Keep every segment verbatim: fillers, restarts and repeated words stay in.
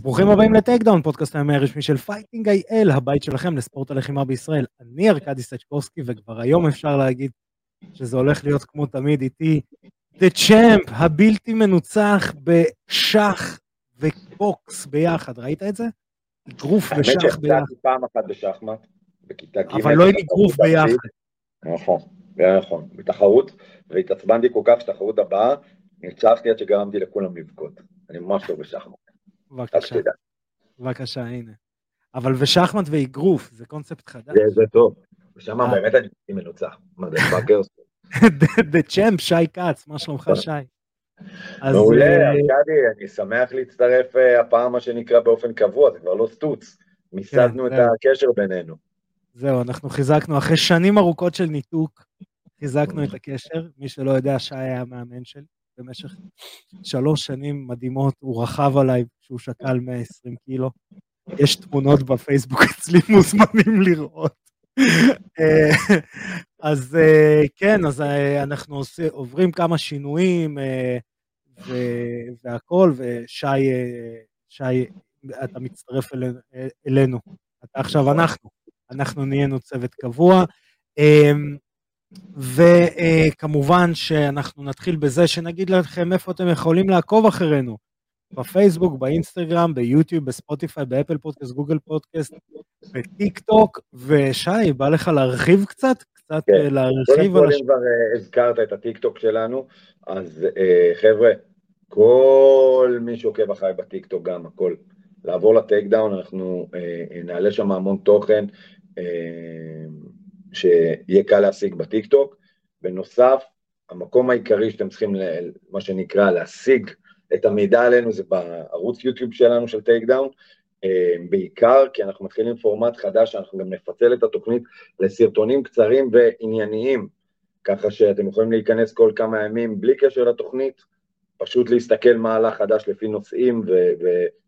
אז ברוכים הבאים לטייקדאון, פודקאסט היומי הרשמי של פייטינג איי אל, הבית שלכם לספורט הלחימה בישראל. אני ארקדי סצ'קובסקי, וכבר היום אפשר להגיד שזה הולך להיות כמו תמיד איתי, The Champ, הבלתי מנוצח בשח ובוקס ביחד, ראית את זה? גרוף ושח ביחד. האמת שהפתעתי פעם אחת בשחמט, בכיתה ג' אבל לא הייתי גרוף ביחד. נכון, נכון, בתחרות, והתעצבנתי כל כך שתחרות הבאה, נרצחתי עד שגרמתי לכולם לבכות. אני ממש טוב בשחמט. בבקשה, בבקשה, הנה. אבל ושחמט ואיגרוף, זה קונספט חדש. זה טוב. ושם באמת אני מנוצח. מה זה, פאקרס? The Champ, שי קאץ, מה שלומך, שי? מעולה, ארקדי, אני שמח להצטרף הפעם מה שנקרא באופן קבוע, זה כבר לא סטוץ. מיסדנו את הקשר בינינו. זהו, אנחנו חיזקנו, אחרי שנים ארוכות של ניתוק, חיזקנו את הקשר. מי שלא יודע, שי היה המאמן שלי. במשך שלוש שנים מדהימות, הוא רכב עליי כשהוא שקל מאה ועשרים קילו, יש תמונות בפייסבוק אצלי מוזמנים לראות. אז כן, אז אנחנו עוברים כמה שינויים והכל, ושי, אתה מצטרף אלינו, אתה עכשיו אנחנו, אנחנו נהיינו צוות קבוע, וכמובן שאנחנו נתחיל בזה שנגיד לכם איפה אתם יכולים לעקוב אחרינו, בפייסבוק, באינסטגרם, ביוטיוב, בספוטיפיי, באפל פודקאסט, גוגל פודקאסט, בטיק טוק, ושי, בא לך להרחיב קצת? קצת להרחיב? קודם כל, אם כבר הזכרת את הטיק טוק שלנו, אז חבר'ה, כל מי שעוקב אחרי בטיק טוק גם, הכל, לעבור לטייקדאון, אנחנו נעלה שם המון תוכן, שיהיה קל להשיג בטיקטוק. בנוסף, המקום העיקרי שאתם צריכים, מה שנקרא, להשיג את המידע עלינו, זה בערוץ יוטיוב שלנו, של טייקדאון, בעיקר כי אנחנו מתחילים פורמט חדש, שאנחנו גם נפצל את התוכנית לסרטונים קצרים וענייניים, ככה שאתם יכולים להיכנס כל כמה ימים, בלי קשר לתוכנית, פשוט להסתכל מה עלה חדש לפי נושאים,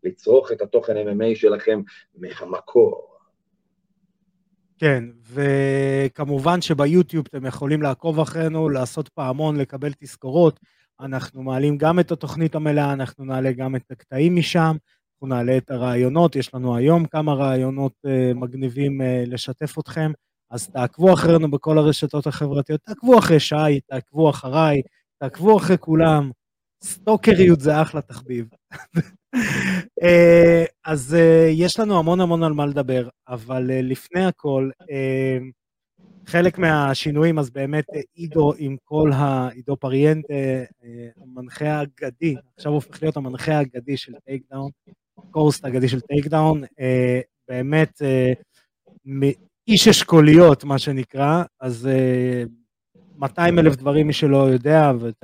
ולצרוך את התוכן אם אם איי שלכם מהמקור. כן, וכמובן שביוטיוב אתם יכולים לעקוב אחרינו, לעשות פעמון, לקבל תזכורות, אנחנו מעלים גם את התוכנית המלאה, אנחנו נעלה גם את הקטעים משם, אנחנו נעלה את הרעיונות, יש לנו היום כמה רעיונות uh, מגניבים uh, לשתף אתכם, אז תעקבו אחרינו בכל הרשתות החברתיות, תעקבו אחרי שי, תעקבו אחריי, תעקבו אחרי כולם, סטוקריות זה אחלה תחביב. אז יש לנו המון המון על מה לדבר, אבל לפני הכל, חלק מהשינויים, אז באמת אידו עם כל האידו פריאנט, המנחה האגדי, עכשיו הופך להיות המנחה האגדי של טייקדאון, קורסט האגדי של טייקדאון, באמת איש אשכוליות, מה שנקרא, אז מאתיים אלף דברים מי שלא יודע, ואת...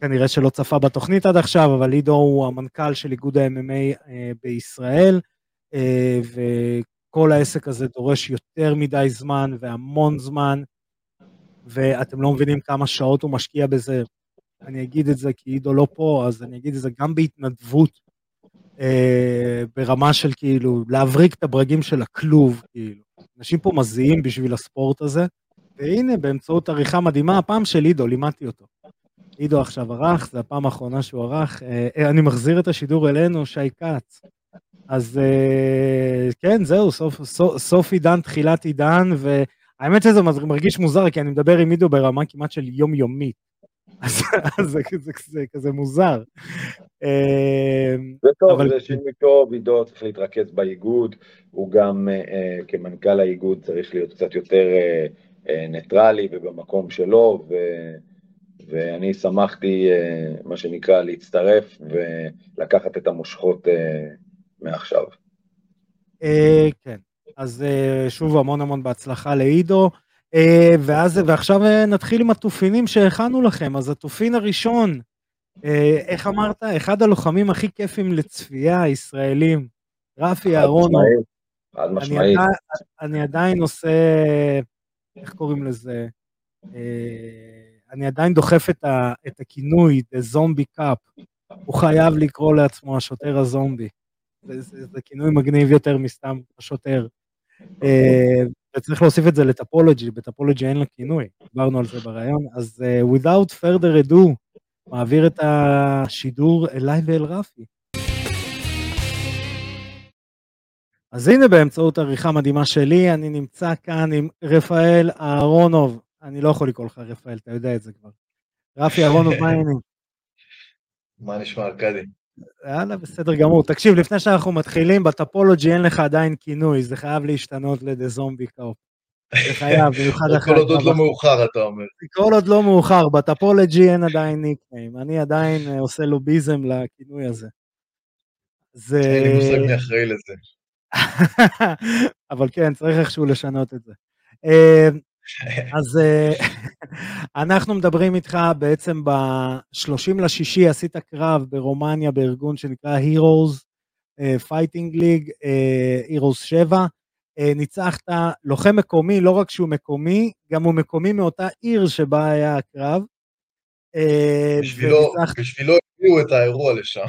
כנראה שלא צפה בתוכנית עד עכשיו, אבל אידו הוא המנכ"ל של איגוד ה-אם אם איי בישראל, וכל העסק הזה דורש יותר מדי זמן והמון זמן, ואתם לא מבינים כמה שעות הוא משקיע בזה. אני אגיד את זה כי אידו לא פה, אז אני אגיד את זה גם בהתנדבות, ברמה של כאילו להבריק את הברגים של הכלוב, כאילו. אנשים פה מזיעים בשביל הספורט הזה, והנה באמצעות עריכה מדהימה, הפעם של אידו, לימדתי אותו. אידו עכשיו ערך, זה הפעם האחרונה שהוא ערך, אני מחזיר את השידור אלינו, שי קאץ, אז כן, זהו, סוף עידן, תחילת עידן, והאמת שזה מרגיש מוזר, כי אני מדבר עם אידו ברמה כמעט של יום יומי, אז זה כזה מוזר. זה טוב, זה שינוי טוב, אידו צריך להתרכז באיגוד, הוא גם כמנכ"ל האיגוד צריך להיות קצת יותר ניטרלי ובמקום שלו, ו... ואני שמחתי, מה שנקרא, להצטרף ולקחת את המושכות מעכשיו. כן, אז שוב המון המון בהצלחה לאידו, ואז, ועכשיו נתחיל עם התופינים שהכנו לכם, אז התופין הראשון, איך אמרת? אחד הלוחמים הכי כיפים לצפייה, ישראלים, רפי אהרונוב. עד משמעית. אני עדיין עושה, איך קוראים לזה? אני עדיין דוחף את, ה, את הכינוי, The Zombie Cup, הוא חייב לקרוא לעצמו השוטר הזומבי, זה, זה, זה כינוי מגניב יותר מסתם השוטר, וצריך להוסיף את זה לטפולוג'י, בטפולוג'י אין לה כינוי, דברנו על זה ברעיון, אז uh, without further ado, מעביר את השידור אליי ואל רפי. אז הנה באמצעות עריכה מדהימה שלי, אני נמצא כאן עם רפאל אהרונוב, אני לא יכול לקרוא לך רפאל, אתה יודע את זה כבר. רפי אהרונוב, מה העניינים? מה נשמע ארקדי? יאללה, בסדר גמור. תקשיב, לפני שאנחנו מתחילים, בטפולוג'י אין לך עדיין כינוי, זה חייב להשתנות לדה זומבי קאופ. זה חייב, במיוחד אחר. כל עוד לא מאוחר, אתה אומר. כל עוד לא מאוחר, בטפולוג'י אין עדיין ניקניים, אני עדיין עושה לוביזם לכינוי הזה. אין לי מושג מי אחראי לזה. אבל כן, צריך איכשהו לשנות את זה. אז אנחנו מדברים איתך בעצם ב-שלושים לשישי, עשית קרב ברומניה בארגון שנקרא Heroes Fighting League, Heroes שבע, ניצחת לוחם מקומי, לא רק שהוא מקומי, גם הוא מקומי מאותה עיר שבה היה הקרב. בשבילו, וניצחת... בשבילו הביאו את האירוע לשם.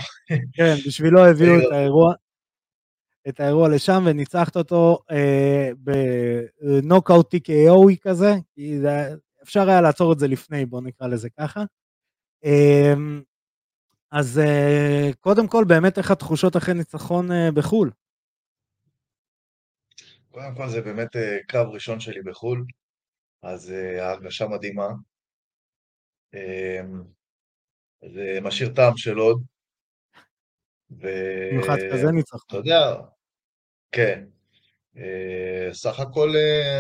כן, בשבילו הביאו את האירוע. את האירוע לשם, וניצחת אותו אה, בנוקאוט טי קיי או כזה, כי זה, אפשר היה לעצור את זה לפני, בוא נקרא לזה ככה. אה, אז אה, קודם כל, באמת איך התחושות אחרי ניצחון אה, בחול? קודם כל, זה באמת אה, קרב ראשון שלי בחול, אז אה, ההרגשה מדהימה. אה, זה משאיר טעם של עוד. ו... מיוחד כזה ניצחון. אתה יודע, כן, סך הכל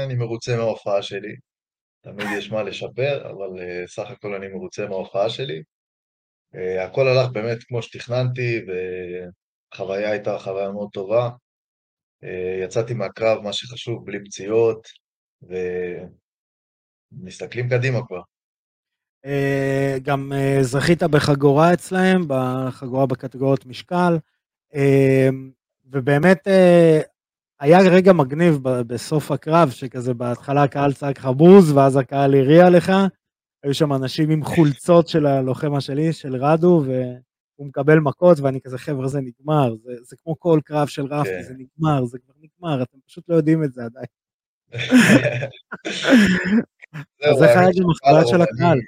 אני מרוצה מההופעה שלי, תמיד יש מה לשפר, אבל סך הכל אני מרוצה מההופעה שלי, הכל הלך באמת כמו שתכננתי, וחוויה הייתה חוויה מאוד טובה, יצאתי מהקרב מה שחשוב, בלי פציעות, ומסתכלים קדימה כבר. גם זכית בחגורה אצלהם, בחגורה בקטגוריות משקל, ובאמת היה רגע מגניב בסוף הקרב, שכזה בהתחלה הקהל צעק חבוז, ואז הקהל הריע לך, היו שם אנשים עם חולצות של הלוחמה שלי, של רדו, והוא מקבל מכות, ואני כזה חבר'ה זה נגמר, זה, זה כמו כל קרב של רפי, זה נגמר, זה כבר נגמר, אתם פשוט לא יודעים את זה עדיין. אז זה חייג למחבט של הקהל.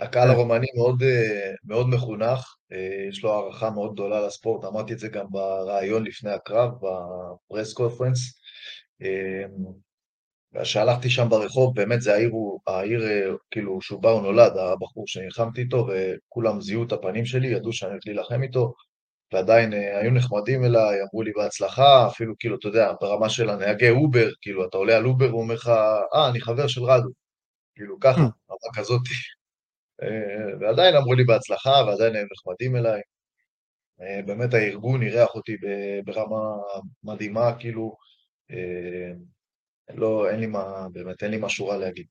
הקהל הרומני מאוד, מאוד מחונך, יש לו הערכה מאוד גדולה לספורט, אמרתי את זה גם ברעיון לפני הקרב, בפרס קונפרנס, שהלכתי שם ברחוב, באמת זה העיר, העיר כאילו שהוא בא ונולד, הבחור שנלחמתי איתו, וכולם זיהו את הפנים שלי, ידעו שאני הולך להילחם איתו, ועדיין היו נחמדים אליי, אמרו לי בהצלחה, אפילו כאילו, אתה יודע, ברמה של הנהגי אובר, כאילו, אתה עולה על אובר ואומר לך, אה, אני חבר של רדו, כאילו ככה, רמה כזאת, ועדיין אמרו לי בהצלחה, ועדיין הם נחמדים אליי. באמת הארגון אירח אותי ברמה מדהימה, כאילו, לא, אין לי מה, באמת, אין לי משהו רע להגיד.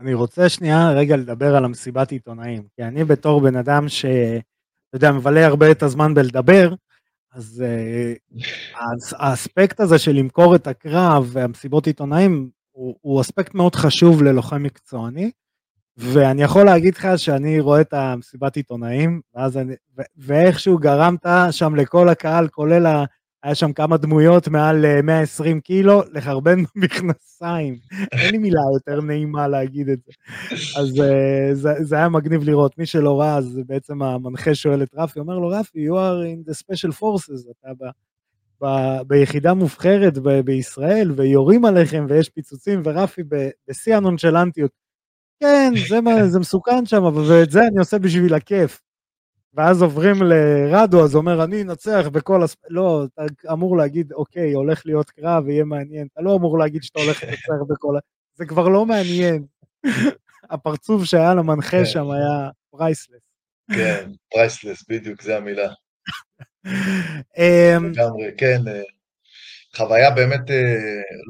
אני רוצה שנייה רגע לדבר על המסיבת עיתונאים, כי אני בתור בן אדם ש... אתה יודע, מבלה הרבה את הזמן בלדבר, אז האספקט הזה של למכור את הקרב והמסיבות עיתונאים, הוא, הוא אספקט מאוד חשוב ללוחם מקצועני, ואני יכול להגיד לך שאני רואה את המסיבת עיתונאים, ואז אני, ו- ואיכשהו גרמת שם לכל הקהל, כולל ה... היה שם כמה דמויות מעל מאה ועשרים קילו, לחרבן במכנסיים. אין לי מילה יותר נעימה להגיד את זה. אז זה, זה היה מגניב לראות. מי שלא ראה, אז בעצם המנחה שואל את רפי, אומר לו, רפי, you are in the special forces, אתה ב, ב, ביחידה מובחרת ב, בישראל, ויורים עליכם, ויש פיצוצים, ורפי בשיא הנונשלנטיות, כן, זה, מה, זה מסוכן שם, אבל את זה אני עושה בשביל הכיף. ואז עוברים לרדו, אז אומר, אני נצח בכל הספ... לא, אתה אמור להגיד, אוקיי, הולך להיות קרב, יהיה מעניין. אתה לא אמור להגיד שאתה הולך לנצח בכל... זה כבר לא מעניין. הפרצוף שהיה למנחה שם היה פרייסלס. כן, פרייסלס, בדיוק, זה המילה. לגמרי, כן. חוויה באמת,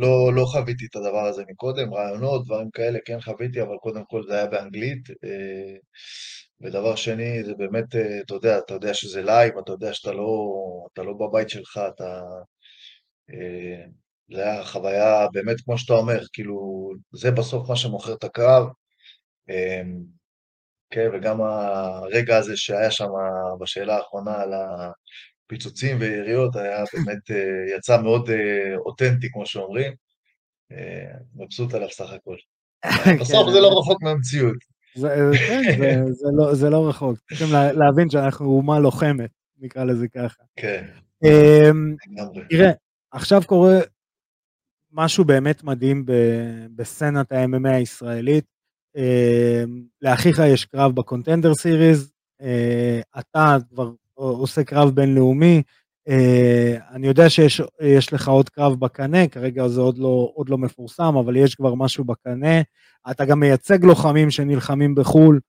לא, לא חוויתי את הדבר הזה מקודם, רעיונות, דברים כאלה, כן חוויתי, אבל קודם כל זה היה באנגלית. ודבר שני, זה באמת, אתה יודע, אתה יודע שזה לייב, אתה יודע שאתה לא, אתה לא בבית שלך, אתה... זה היה חוויה, באמת, כמו שאתה אומר, כאילו, זה בסוף מה שמוכר את הקרב, כן, וגם הרגע הזה שהיה שם בשאלה האחרונה על הפיצוצים ויריות, היה באמת, יצא מאוד אותנטי, כמו שאומרים, מבסוט עליו סך הכל. בסוף זה לא רחוק מהמציאות. זה, כן, זה, זה, לא, זה לא רחוק, צריכים להבין שאנחנו אומה לוחמת, נקרא לזה ככה. כן. תראה, עכשיו קורה משהו באמת מדהים בסצנת ה-אם אם איי הישראלית, לאחיך יש קרב בקונטנדר סיריז, אתה כבר עושה קרב בינלאומי, אני יודע שיש לך עוד קרב בקנה, כרגע זה עוד לא מפורסם, אבל יש כבר משהו בקנה, אתה גם מייצג לוחמים שנלחמים בחול,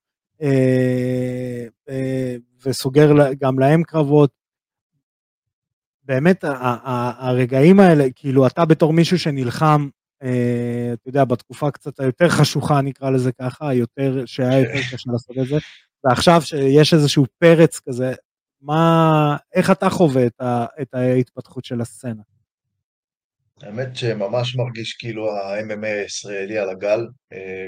וסוגר גם להם קרבות, באמת הרגעים האלה, כאילו אתה בתור מישהו שנלחם, אתה יודע, בתקופה קצת היותר חשוכה, נקרא לזה ככה, היותר, שהיה יותר קשה לעשות את זה, ועכשיו שיש איזשהו פרץ כזה, מה, איך אתה חווה את, ה, את ההתפתחות של הסצנה? האמת שממש מרגיש כאילו ה-אם אם איי הישראלי על הגל,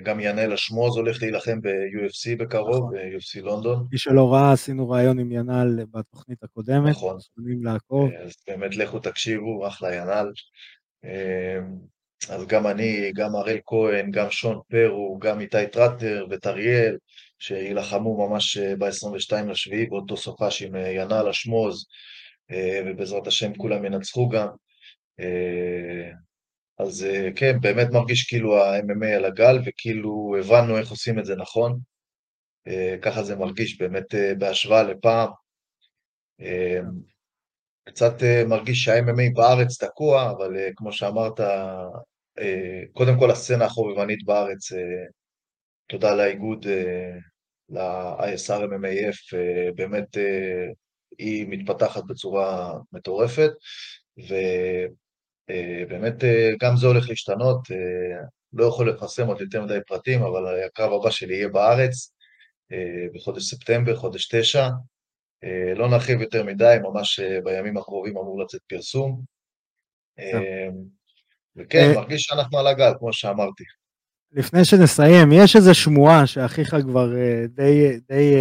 גם ינאי אשמוז הולך להילחם ב-יו אף סי בקרוב, ב-יו אף סי לונדון. מי שלא ראה, עשינו רעיון עם ינאי בתוכנית הקודמת, נכון. עשינו לעקוב. אז באמת לכו תקשיבו, אחלה ינאי. אז גם אני, גם אריאל כהן, גם שון פרו, גם איתי טרטר וטריאל, שהילחמו ממש ב-עשרים ושניים לשביעי, באותו סופש עם ינאי אשמוז, ובעזרת השם כולם ינצחו גם. אז כן, באמת מרגיש כאילו ה-אם אם איי על הגל, וכאילו הבנו איך עושים את זה נכון, ככה זה מרגיש באמת בהשוואה לפעם, קצת מרגיש שה-אם אם איי בארץ תקוע, אבל כמו שאמרת, קודם כל הסצנה החובבנית בארץ, תודה לאיגוד, ל-איי אס אר אם אם איי אף, באמת היא מתפתחת בצורה מטורפת, ו... באמת גם זה הולך להשתנות, לא יכול לפרסם עוד יותר מדי פרטים, אבל הקרב הבא שלי יהיה בארץ, בחודש ספטמבר, חודש תשע, לא נרחיב יותר מדי, ממש בימים הקרובים אמור לצאת פרסום, וכן, מרגיש שאנחנו על הגל, כמו שאמרתי. לפני שנסיים, יש איזו שמועה שאחיך כבר די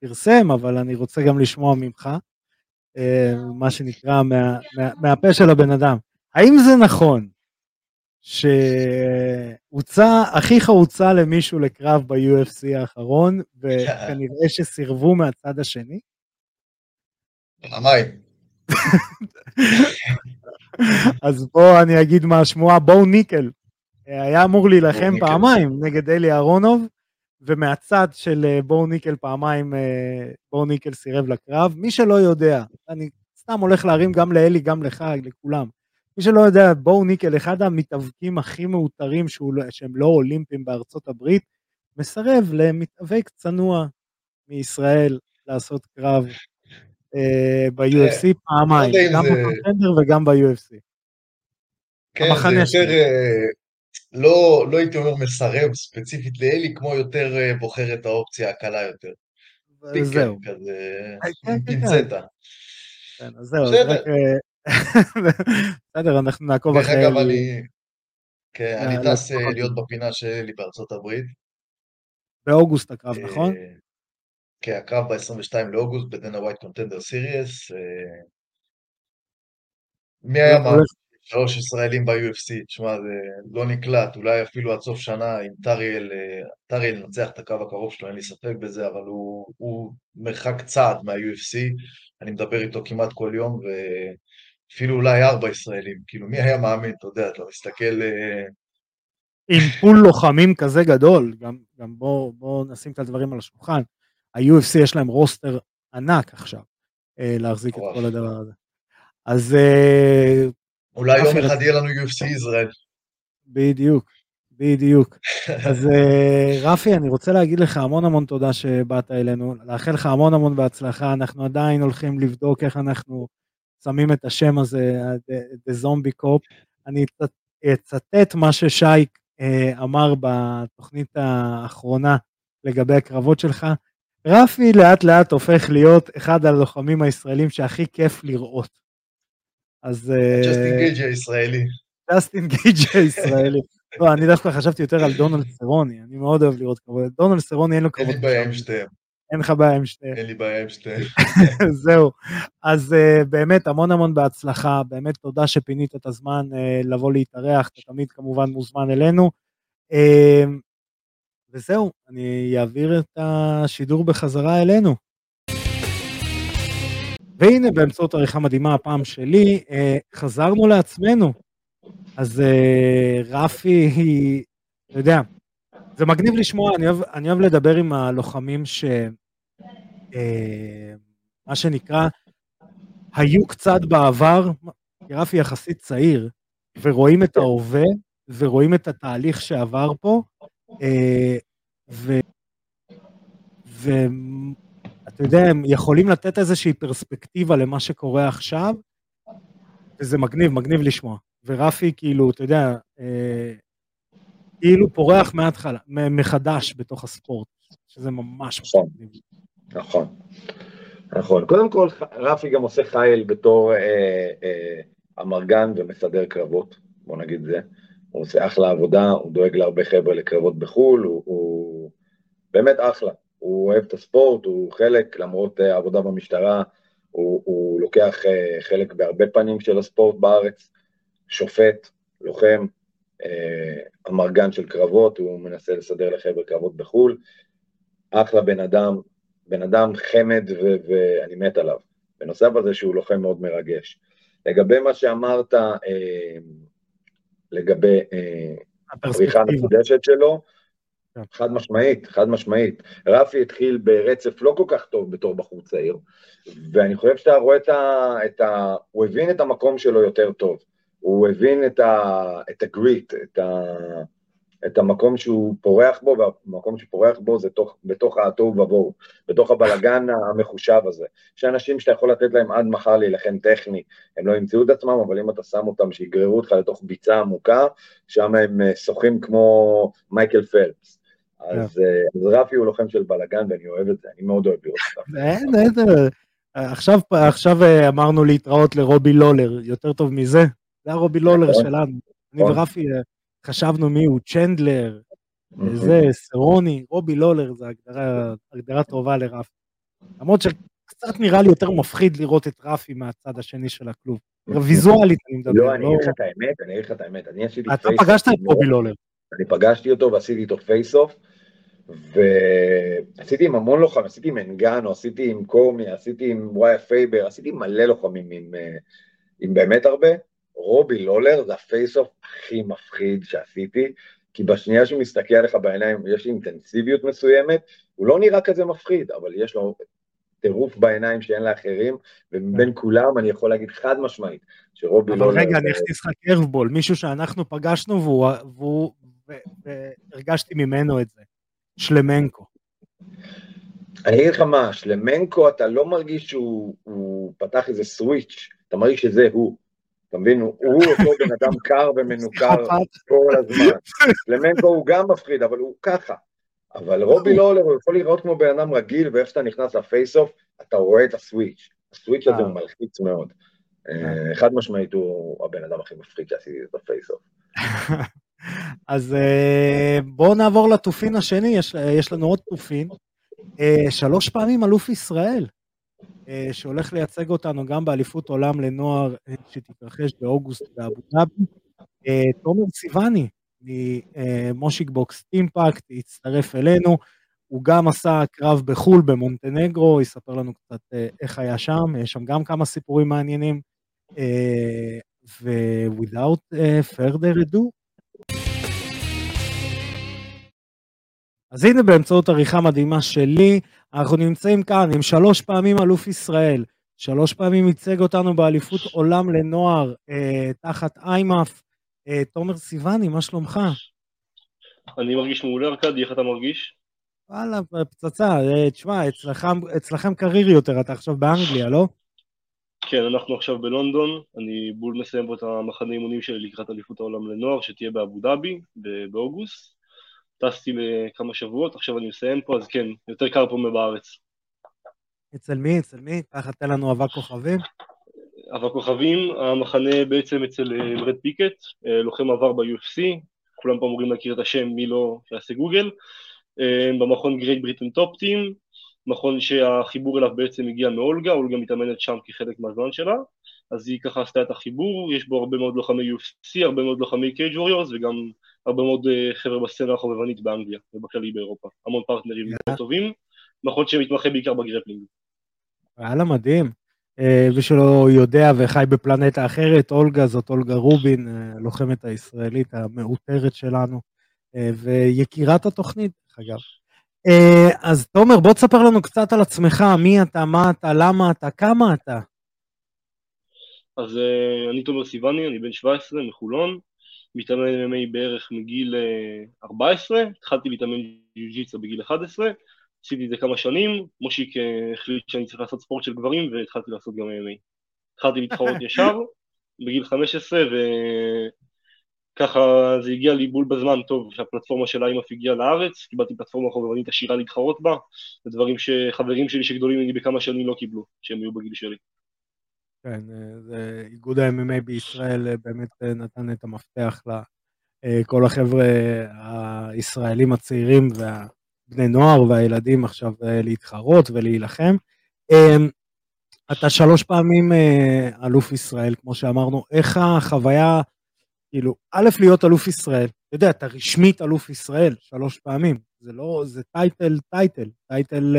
פרסם, אבל אני רוצה גם לשמוע ממך, מה שנקרא מהפה של הבן אדם. האם זה נכון שהוצא, אחיך הוצא למישהו לקרב ב-יו אף סי האחרון, וכנראה שסירבו מהצד השני? פעמיים. אז בוא אני אגיד מה השמועה, בואו ניקל. היה אמור להילחם פעמיים נגד אלי אהרונוב, ומהצד של בואו ניקל פעמיים, בואו ניקל סירב לקרב. מי שלא יודע, אני סתם הולך להרים גם לאלי, גם לך, לכולם. מי שלא יודע, בואו ניקל, אחד המתאבקים הכי מאותרים שהם לא אולימפיים בארצות הברית, מסרב למתאבק צנוע מישראל לעשות קרב ב-יו אף סי פעמיים, גם בקונטנדר וגם ב-יו אף סי. כן, זה יותר, לא הייתי אומר מסרב ספציפית לאלי, כמו יותר בוחר את האופציה הקלה יותר. זהו. כזה, פינצטה. כן, אז זהו, זה רק... בסדר, אנחנו נעקוב אחרי... דרך אגב, אני טס להיות בפינה שלי בארצות הברית. באוגוסט הקרב, נכון? כן, הקרב ב-עשרים ושניים לאוגוסט, בדנה ווייט קונטנדר סיריאס. מי היה מאמין? שלוש ישראלים ב-יו אף סי, תשמע, זה לא נקלט, אולי אפילו עד סוף שנה, אם טריאל נצח את הקרב הקרוב שלו, אין לי ספק בזה, אבל הוא מרחק צעד מה-יו אף סי, אני מדבר איתו כמעט כל יום, ו... אפילו אולי ארבע ישראלים, כאילו מי היה מאמין, אתה יודע, אתה מסתכל... עם פול לוחמים כזה גדול, גם, גם בואו בוא נשים את הדברים על השולחן, ה-יו אף סי יש להם רוסטר ענק עכשיו, להחזיק את כל הדבר הזה. אז... אולי יום אחד יהיה לנו יו אף סי ישראל. בדיוק, בדיוק. אז רפי, אני רוצה להגיד לך המון המון תודה שבאת אלינו, לאחל לך המון המון בהצלחה, אנחנו עדיין הולכים לבדוק איך אנחנו... שמים את השם הזה, The Zombie Cop, אני אצטט מה ששי אמר בתוכנית האחרונה לגבי הקרבות שלך, רפי לאט לאט הופך להיות אחד הלוחמים הישראלים שהכי כיף לראות. ג'סטין גייג'ה ישראלי. ג'סטין גייג'ה ישראלי. לא, אני דווקא חשבתי יותר על דונלד סרוני, אני מאוד אוהב לראות קרבות. דונלד סרוני אין לו קרבות. אין לי בעיה עם שתיהם. אין לך בעיה עם שתיהם. אין לי בעיה עם שתיהם. זהו. אז uh, באמת המון המון בהצלחה, באמת תודה שפינית את הזמן uh, לבוא להתארח, אתה תמיד כמובן מוזמן אלינו, uh, וזהו, אני אעביר את השידור בחזרה אלינו. והנה באמצעות עריכה מדהימה הפעם שלי, חזרנו לעצמנו. אז רפי, אתה יודע, זה מגניב לשמוע, אני אוהב, אני אוהב לדבר עם הלוחמים ש... מה שנקרא, היו קצת בעבר, כי רפי יחסית צעיר, ורואים את ההווה, ורואים את התהליך שעבר פה, ו... ואתה יודע, הם יכולים לתת איזושהי פרספקטיבה למה שקורה עכשיו, וזה מגניב, מגניב לשמוע. ורפי כאילו, אתה יודע, כאילו פורח מהתחלה, מחדש בתוך הספורט, שזה ממש מגניב. נכון, נכון. קודם כל, רפי גם עושה חייל בתור אה, אה, אמרגן ומסדר קרבות, בוא נגיד זה. הוא עושה אחלה עבודה, הוא דואג להרבה חבר'ה לקרבות בחול, הוא, הוא באמת אחלה. הוא אוהב את הספורט, הוא חלק, למרות העבודה במשטרה, הוא, הוא לוקח אה, חלק בהרבה פנים של הספורט בארץ, שופט, לוחם, אה, אמרגן של קרבות, הוא מנסה לסדר לחבר'ה קרבות בחול, אחלה בן אדם, בן אדם חמד ואני מת עליו, בנוסף על זה שהוא לוחם מאוד מרגש. לגבי מה שאמרת, אה, לגבי הפריחה אה, המחודשת שלו, חד משמעית, חד משמעית. רפי התחיל ברצף לא כל כך טוב בתור בחור צעיר, ואני חושב שאתה רואה את ה... את ה הוא הבין את המקום שלו יותר טוב, הוא הבין את, ה, את הגריט, את ה... את המקום שהוא פורח בו, והמקום שפורח בו זה תוך, בתוך העטוב ובו, בתוך הבלגן המחושב הזה. יש אנשים שאתה יכול לתת להם עד מחר להילחם טכני, הם לא ימצאו את עצמם, אבל אם אתה שם אותם שיגררו אותך לתוך ביצה עמוקה, שם הם שוחים כמו מייקל פלפס. אז רפי הוא לוחם של בלגן, ואני אוהב את זה, אני מאוד אוהב לראות אותם. עכשיו אמרנו להתראות לרובי לולר, יותר טוב מזה? זה הרובי לולר שלנו, אני ורפי... חשבנו מי הוא, צ'נדלר, זה, סרוני, רובי לולר, זה הגדרה, הגדרה טובה לרפי. למרות שקצת נראה לי יותר מפחיד לראות את רפי מהצד השני של הכלוב. ויזואלית אני מדבר. לא, אני אגיד לך את האמת, אני אגיד לך את האמת. אתה פגשת את רובי לולר. אני פגשתי אותו ועשיתי איתו פייס-אוף, ועשיתי עם המון לוחם, עשיתי עם אנגנו, עשיתי עם קורמי, עשיתי עם וויה פייבר, עשיתי מלא לוחמים עם באמת הרבה. רובי לולר זה הפייס-אוף הכי מפחיד שעשיתי, כי בשנייה שהוא מסתכל עליך בעיניים, יש אינטנסיביות מסוימת, הוא לא נראה כזה מפחיד, אבל יש לו טירוף בעיניים שאין לאחרים, ובין כולם אני יכול להגיד חד משמעית, שרובי לולר... אבל רגע, אני אכניס לך קרבבול, מישהו שאנחנו פגשנו, והוא... והרגשתי ממנו את זה, שלמנקו. אני אגיד לך מה, שלמנקו אתה לא מרגיש שהוא פתח איזה סוויץ', אתה מרגיש שזה הוא. אתה מבין, הוא אותו בן אדם קר ומנוכר כל הזמן. למנקו הוא גם מפחיד, אבל הוא ככה. אבל רובי לולר, הוא יכול לראות כמו בן אדם רגיל, ואיך שאתה נכנס לפייס-אוף, אתה רואה את הסוויץ'. הסוויץ' הזה הוא מלחיץ מאוד. חד משמעית הוא הבן אדם הכי מפחיד שעשיתי את הפייס-אוף. אז בואו נעבור לתופין השני, יש לנו עוד תופין. שלוש פעמים אלוף ישראל. שהולך לייצג אותנו גם באליפות עולם לנוער שתתרחש באוגוסט באבו דאבי. תומר סיווני ממושיק בוקס אימפקט הצטרף אלינו, הוא גם עשה קרב בחול במונטנגרו, יספר לנו קצת איך היה שם, יש שם גם כמה סיפורים מעניינים, ו-without further ado. אז הנה באמצעות עריכה מדהימה שלי, אנחנו נמצאים כאן עם שלוש פעמים אלוף ישראל, שלוש פעמים ייצג אותנו באליפות עולם לנוער, אה, תחת איימאף, אה, תומר סיווני, מה שלומך? אני מרגיש מעולה, ארקדי, איך אתה מרגיש? וואלה, פצצה, אה, תשמע, אצלכם, אצלכם קריירה יותר, אתה עכשיו באנגליה, לא? כן, אנחנו עכשיו בלונדון, אני בול מסיים פה את המחנה אימונים שלי לקראת אליפות העולם לנוער, שתהיה באבו דאבי, באוגוסט. טסתי לכמה שבועות, עכשיו אני מסיים פה, אז כן, יותר קר פה מבארץ. אצל מי, אצל מי? ככה תן לנו אבק כוכבים? אבק כוכבים, המחנה בעצם אצל ברד פיקט, לוחם עבר ב-יו אף סי, כולם פה אמורים להכיר את השם, מי לא יעשה גוגל, במכון Great Britain Top Team, מכון שהחיבור אליו בעצם הגיע מאולגה, אולגה מתאמנת שם כחלק מהזמן שלה, אז היא ככה עשתה את החיבור, יש בו הרבה מאוד לוחמי יו אף סי, הרבה מאוד לוחמי Cage Warriors, וגם הרבה מאוד חבר'ה בסצנה החובבנית באנגליה, ובכללי באירופה. המון פרטנרים מאוד טובים, נכון שמתמחה בעיקר בגרפלינג. יאללה, מדהים. ושלא יודע וחי בפלנטה אחרת, אולגה זאת אולגה רובין, לוחמת הישראלית המאותרת שלנו, ויקירת התוכנית, אגב. אז תומר, בוא תספר לנו קצת על עצמך, מי אתה, מה אתה, למה אתה, כמה אתה? אז אני תומר סיבני, אני בן שבע עשרה מחולון, מתאמן אמ אם איי בערך מגיל ארבע עשרה, התחלתי להתאמן ג'יוג'יצה בגיל אחת עשרה, עשיתי את זה כמה שנים, מושיק החליט שאני צריך לעשות ספורט של גברים, והתחלתי לעשות גם אם אם איי. התחלתי להתחרות ישר, בגיל חמש עשרה, וככה זה הגיע לי בול בזמן טוב, שהפלטפורמה של אימאף הגיעה לארץ, קיבלתי פלטפורמה חובבנית עשירה להתחרות בה, ודברים שחברים שלי שגדולים לי בכמה שנים לא קיבלו, שהם היו בגיל שלי. כן, זה איגוד ה-אם אם איי בישראל באמת נתן את המפתח לכל החבר'ה הישראלים הצעירים והבני נוער והילדים עכשיו להתחרות ולהילחם. אתה שלוש פעמים אלוף ישראל, כמו שאמרנו, איך החוויה, כאילו, א' להיות אלוף ישראל, אתה יודע, אתה רשמית אלוף ישראל שלוש פעמים, זה לא, זה טייטל, טייטל, טייטל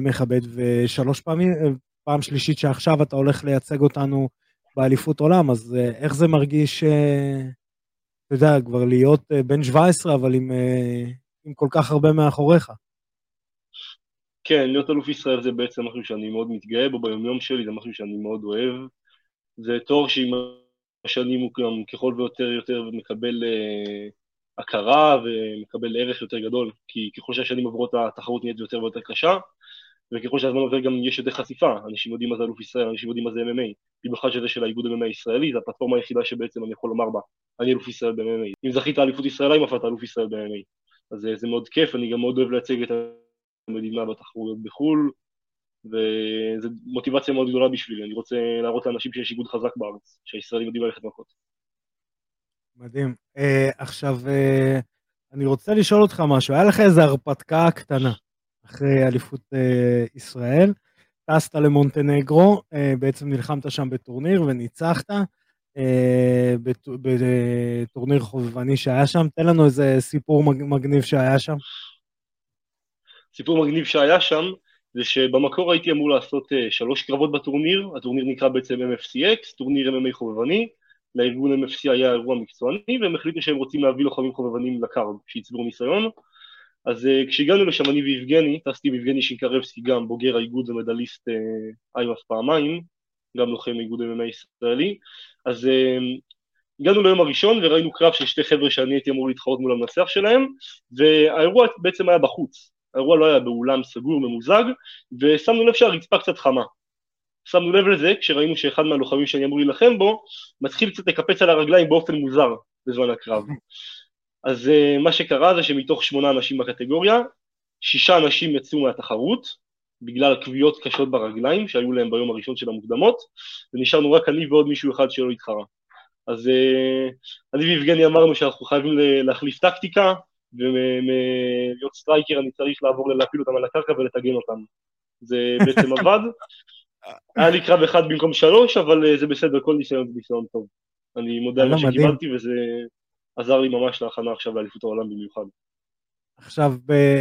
מכבד ושלוש פעמים, פעם שלישית שעכשיו אתה הולך לייצג אותנו באליפות עולם, אז איך זה מרגיש, אתה יודע, כבר להיות בן שבע עשרה, אבל עם, עם כל כך הרבה מאחוריך? כן, להיות אלוף ישראל זה בעצם משהו שאני מאוד מתגאה בו, ביומיום שלי זה משהו שאני מאוד אוהב, זה תור שעם השנים הוא גם ככל ויותר יותר מקבל uh, הכרה ומקבל ערך יותר גדול, כי ככל שהשנים עברות התחרות נהיית יותר ויותר קשה, וככל שהזמן עובר גם יש יותר חשיפה, אנשים יודעים מה זה אלוף ישראל, אנשים יודעים מה זה אם אם איי, במיוחד שזה של האיגוד אם אם איי הישראלי, זו הפלטפורמה היחידה שבעצם אני יכול לומר בה, אני אלוף ישראל ב-אם אם איי. אם זכית אליפות ישראל, אם אתה אלוף ישראל ב-אם אם איי. אז זה, זה מאוד כיף, אני גם מאוד אוהב לייצג את המדינה בתחרויות בחו"ל, וזו מוטיבציה מאוד גדולה בשבילי, אני רוצה להראות לאנשים שיש איגוד חזק בארץ, שהישראלים יודעים ללכת מכות. מדהים. Uh, עכשיו, uh, אני רוצה לשאול אותך משהו, היה לך איזו הרפתקה קטנה? אחרי אליפות ישראל, טסת למונטנגרו, בעצם נלחמת שם בטורניר וניצחת, בטורניר חובבני שהיה שם, תן לנו איזה סיפור מגניב שהיה שם. סיפור מגניב שהיה שם, זה שבמקור הייתי אמור לעשות שלוש קרבות בטורניר, הטורניר נקרא בעצם אם אף סי אקס, טורניר אם אם איי חובבני, לארגון אם אף סי היה אירוע מקצועני, והם החליטו שהם רוצים להביא לוחמים חובבנים לקרב, שיצברו ניסיון, אז כשהגענו לשם אני ויבגני, טסתי ביבגני שינקרבסקי גם בוגר האיגוד ומדליסט אימאף פעמיים, גם לוחם איגוד אם אם איי הישראלי, אז הגענו ליום הראשון וראינו קרב של שתי חבר'ה שאני הייתי אמור להתחרות מול המנצח שלהם, והאירוע בעצם היה בחוץ, האירוע לא היה באולם סגור ממוזג, ושמנו לב שהרצפה קצת חמה. שמנו לב לזה כשראינו שאחד מהלוחמים שאני אמור להילחם בו, מתחיל קצת לקפץ על הרגליים באופן מוזר בזמן הקרב. אז מה שקרה זה שמתוך שמונה אנשים בקטגוריה, שישה אנשים יצאו מהתחרות, בגלל קביעות קשות ברגליים שהיו להם ביום הראשון של המוקדמות, ונשארנו רק אני ועוד מישהו אחד שלא התחרה. אז אני ויבגני אמרנו שאנחנו חייבים להחליף טקטיקה, ולהיות סטרייקר אני צריך לעבור להפיל אותם על הקרקע ולתגן אותם. זה בעצם עבד. היה לי קרב אחד במקום שלוש, אבל זה בסדר, כל ניסיון זה ניסיון טוב. אני מודה על מה שקיבלתי וזה... עזר לי ממש להכנה עכשיו באליפות העולם במיוחד. עכשיו,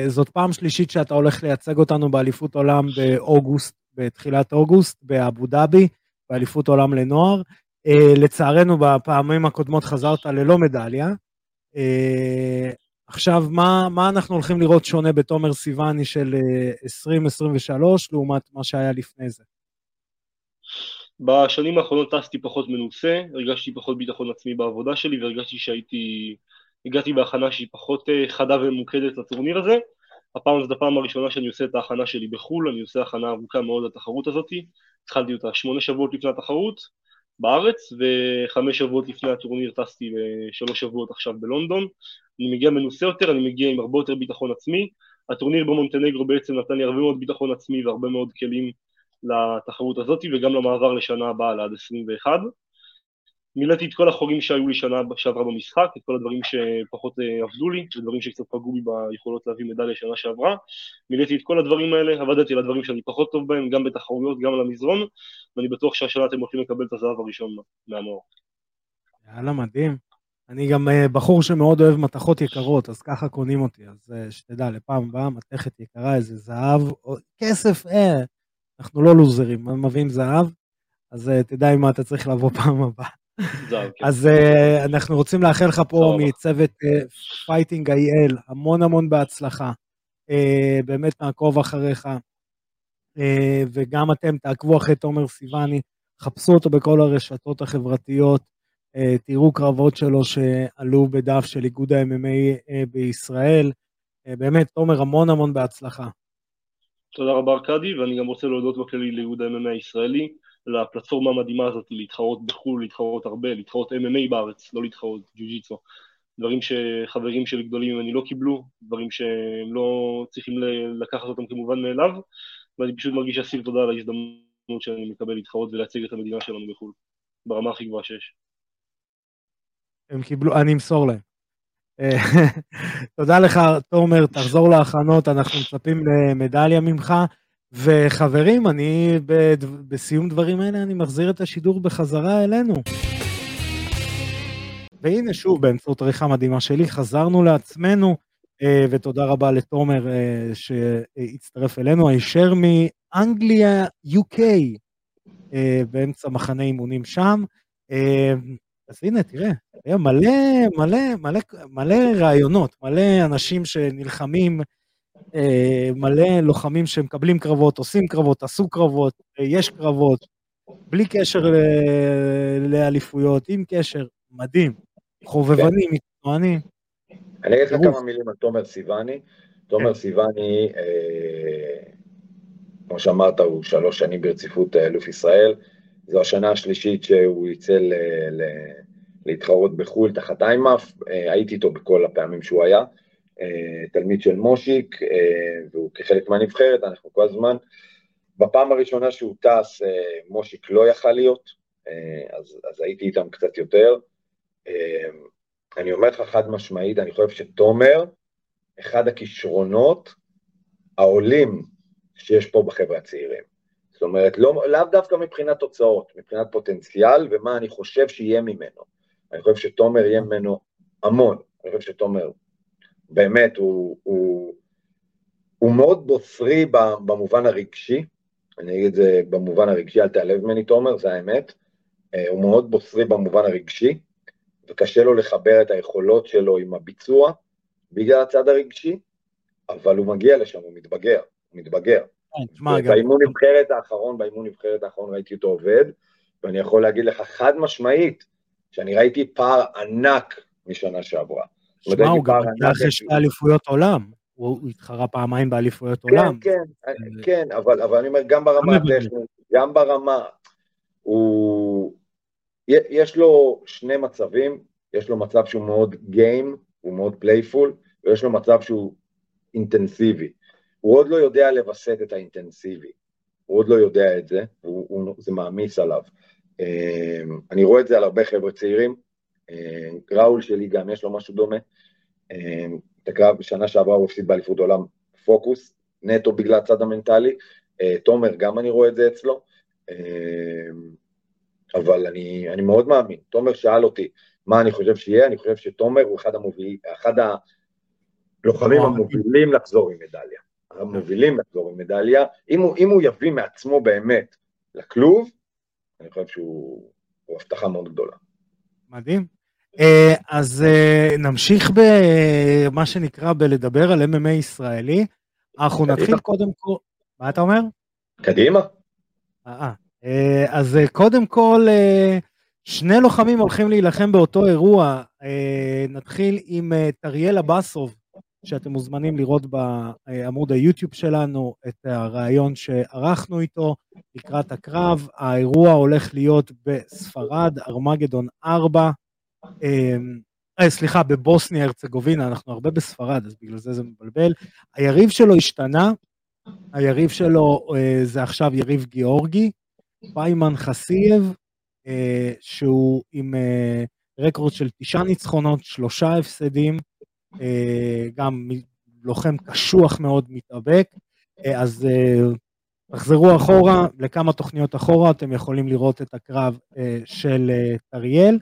זאת פעם שלישית שאתה הולך לייצג אותנו באליפות העולם באוגוסט, בתחילת אוגוסט, באבו דאבי, באליפות העולם לנוער. לצערנו, בפעמים הקודמות חזרת ללא מדליה. עכשיו, מה, מה אנחנו הולכים לראות שונה בתומר סיבני של עשרים עשרים ושלוש, לעומת מה שהיה לפני זה? בשנים האחרונות טסתי פחות מנוסה, הרגשתי פחות ביטחון עצמי בעבודה שלי, והרגשתי שהייתי, הגעתי בהכנה שהיא פחות חדה ומוקדת לטורניר הזה. הפעם זאת הפעם הראשונה שאני עושה את ההכנה שלי בחול, אני עושה הכנה ארוכה מאוד לתחרות הזאת, התחלתי אותה שמונה שבועות לפני התחרות בארץ, וחמש שבועות לפני הטורניר טסתי לשלוש שבועות עכשיו בלונדון. אני מגיע מנוסה יותר, אני מגיע עם הרבה יותר ביטחון עצמי, הטורניר במונטנגרו בעצם נתן לי הרבה מאוד ביטחון עצמי והרבה מאוד כלים לתחרות הזאת, וגם למעבר לשנה הבאה, לעד עשרים ואחת. מילאתי את כל החורים שהיו לי שנה שעברה במשחק, את כל הדברים שפחות עבדו לי, ודברים שקצת פגעו לי ביכולות להביא מדליה שנה שעברה. מילאתי את כל הדברים האלה, עבדתי על הדברים שאני פחות טוב בהם, גם בתחרויות, גם על המזרון, ואני בטוח שהשנה אתם הולכים לקבל את הזהב הראשון מהנוער. יאללה, מדהים. אני גם בחור שמאוד אוהב מתכות יקרות, אז ככה קונים אותי, אז שתדע, לפעם הבאה מתכת יקרה, איזה זהב, כסף, אה. אנחנו לא לוזרים, אנחנו מביאים זהב, אז תדע עם מה אתה צריך לבוא פעם הבאה. אז אנחנו רוצים לאחל לך פה מצוות פייטינג איי אל, המון המון בהצלחה, באמת נעקוב אחריך, וגם אתם תעקבו אחרי תומר סיווני, חפשו אותו בכל הרשתות החברתיות, תראו קרבות שלו שעלו בדף של איגוד ה-אם אם איי בישראל, באמת תומר המון המון בהצלחה. תודה רבה ארקדי, ואני גם רוצה להודות בכללי לאיגוד ה-אם אם איי הישראלי, לפלטפורמה המדהימה הזאת, להתחרות בחול, להתחרות הרבה, להתחרות אם אם איי בארץ, לא להתחרות ג'ו-ג'יצו. דברים שחברים שלי גדולים ממני לא קיבלו, דברים שהם לא צריכים לקחת אותם כמובן מאליו, ואני פשוט מרגיש אסיר תודה על ההזדמנות שאני מקבל להתחרות ולהציג את המדינה שלנו בחול, ברמה הכי גבוהה שיש. הם קיבלו, אני אמסור להם. תודה לך, תומר, תחזור להכנות, אנחנו מצפים למדליה ממך, וחברים, אני בסיום דברים האלה, אני מחזיר את השידור בחזרה אלינו. והנה שוב, באמצעות עריכה מדהימה שלי, חזרנו לעצמנו, ותודה רבה לתומר שהצטרף אלינו, הישר מאנגליה, יו קיי, באמצע מחנה אימונים שם. אז הנה, תראה, היה מלא, מלא, מלא, מלא רעיונות, מלא אנשים שנלחמים, מלא לוחמים שמקבלים קרבות, עושים קרבות, עשו קרבות, יש קרבות, בלי קשר לאליפויות, עם קשר, מדהים, חובבנים, מתנוענים. אני אגיד לך כמה מילים על תומר סיווני. תומר סיווני, כמו שאמרת, הוא שלוש שנים ברציפות אלוף ישראל, זו השנה השלישית שהוא יצא להתחרות בחו"ל תחת איי אם אם איי אף, הייתי איתו בכל הפעמים שהוא היה, תלמיד של מושיק, והוא כחלק מהנבחרת, אנחנו כל הזמן, בפעם הראשונה שהוא טס, מושיק לא יכל להיות, אז, אז הייתי איתם קצת יותר, אני אומר לך חד משמעית, אני חושב שתומר, אחד הכישרונות העולים שיש פה בחברה הצעירים, זאת אומרת, לא, לאו דווקא מבחינת תוצאות, מבחינת פוטנציאל, ומה אני חושב שיהיה ממנו. אני חושב שתומר יהיה ממנו המון. אני חושב שתומר, באמת, הוא, הוא, הוא מאוד בוסרי במובן הרגשי. אני אגיד את זה במובן הרגשי, אל תעלב ממני תומר, זה האמת. הוא מאוד בוסרי במובן הרגשי, וקשה לו לחבר את היכולות שלו עם הביצוע, בגלל הצד הרגשי, אבל הוא מגיע לשם, הוא מתבגר, הוא מתבגר. באימון נבחרת האחרון, באימון נבחרת האחרון ראיתי אותו עובד, ואני יכול להגיד לך חד משמעית, שאני ראיתי פער ענק משנה שעברה. שמע, הוא גם היה אחרי שתי אליפויות עולם, הוא התחרה פעמיים באליפויות עולם. כן, כן, אבל אני אומר, גם ברמה, גם ברמה, יש לו שני מצבים, יש לו מצב שהוא מאוד גיים, הוא מאוד פלייפול, ויש לו מצב שהוא אינטנסיבי. הוא עוד לא יודע לבסט את האינטנסיבי, הוא עוד לא יודע את זה, הוא, הוא, זה מעמיס עליו. אני רואה את זה על הרבה חבר'ה צעירים, ראול שלי גם יש לו משהו דומה, את הקרב בשנה שעברה הוא הפסיד באליפות עולם פוקוס, נטו בגלל הצד המנטלי, תומר גם אני רואה את זה אצלו, אבל אני, אני מאוד מאמין, תומר שאל אותי מה אני חושב שיהיה, אני חושב שתומר הוא אחד, המוביל, אחד הלוחמים המובילים לחזור עם מדליה. המובילים לחזור עם מדליה, אם הוא, אם הוא יביא מעצמו באמת לכלוב, אני חושב שהוא הבטחה מאוד גדולה. מדהים. אז נמשיך במה שנקרא בלדבר על אם אם איי ישראלי, אנחנו נתחיל קודם כל, מה אתה אומר? קדימה. אה, אז קודם כל, שני לוחמים הולכים להילחם באותו אירוע, נתחיל עם טריאל אבסוב, שאתם מוזמנים לראות בעמוד היוטיוב שלנו את הרעיון שערכנו איתו לקראת הקרב. האירוע הולך להיות בספרד, ארמגדון ארבע, אה, סליחה, בבוסניה הרצגובינה, אנחנו הרבה בספרד, אז בגלל זה זה מבלבל. היריב שלו השתנה, היריב שלו אה, זה עכשיו יריב גיאורגי, פיימן חסייב, אה, שהוא עם אה, רקורד של תשעה ניצחונות, שלושה הפסדים, גם לוחם קשוח מאוד מתאבק, אז תחזרו אחורה, לכמה תוכניות אחורה, אתם יכולים לראות את הקרב של טריאל,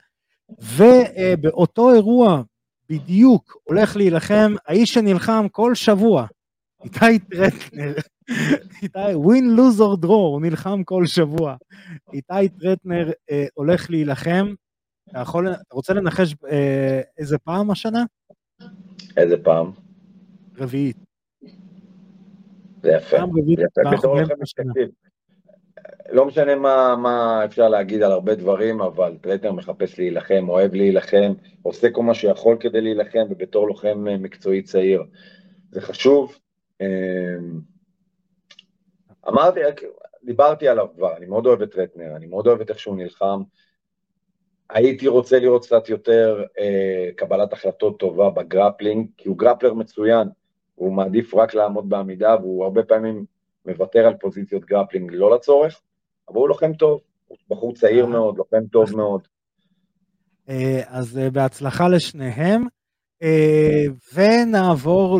ובאותו אירוע בדיוק הולך להילחם, האיש שנלחם כל שבוע, איתי טרטנר, איתי, win, lose or draw, הוא נלחם כל שבוע. איתי טרטנר אה, הולך להילחם, אתה יכול, רוצה לנחש אה, איזה פעם השנה? איזה פעם? רביעית. זה יפה. פעם רביעית, פעם חוגמת השנה. לא משנה מה, מה אפשר להגיד על הרבה דברים, אבל טרטנר מחפש להילחם, אוהב להילחם, עושה כל מה שיכול כדי להילחם, ובתור לוחם מקצועי צעיר. זה חשוב. אמרתי, דיברתי עליו כבר, אני מאוד אוהב את טרטנר, אני מאוד אוהב את איך שהוא נלחם. הייתי רוצה לראות קצת יותר קבלת החלטות טובה בגרפלינג, כי הוא גרפלר מצוין, הוא מעדיף רק לעמוד בעמידה, והוא הרבה פעמים מוותר על פוזיציות גרפלינג לא לצורך, אבל הוא לוחם טוב, הוא בחור צעיר מאוד, לוחם טוב מאוד. אז בהצלחה לשניהם, ונעבור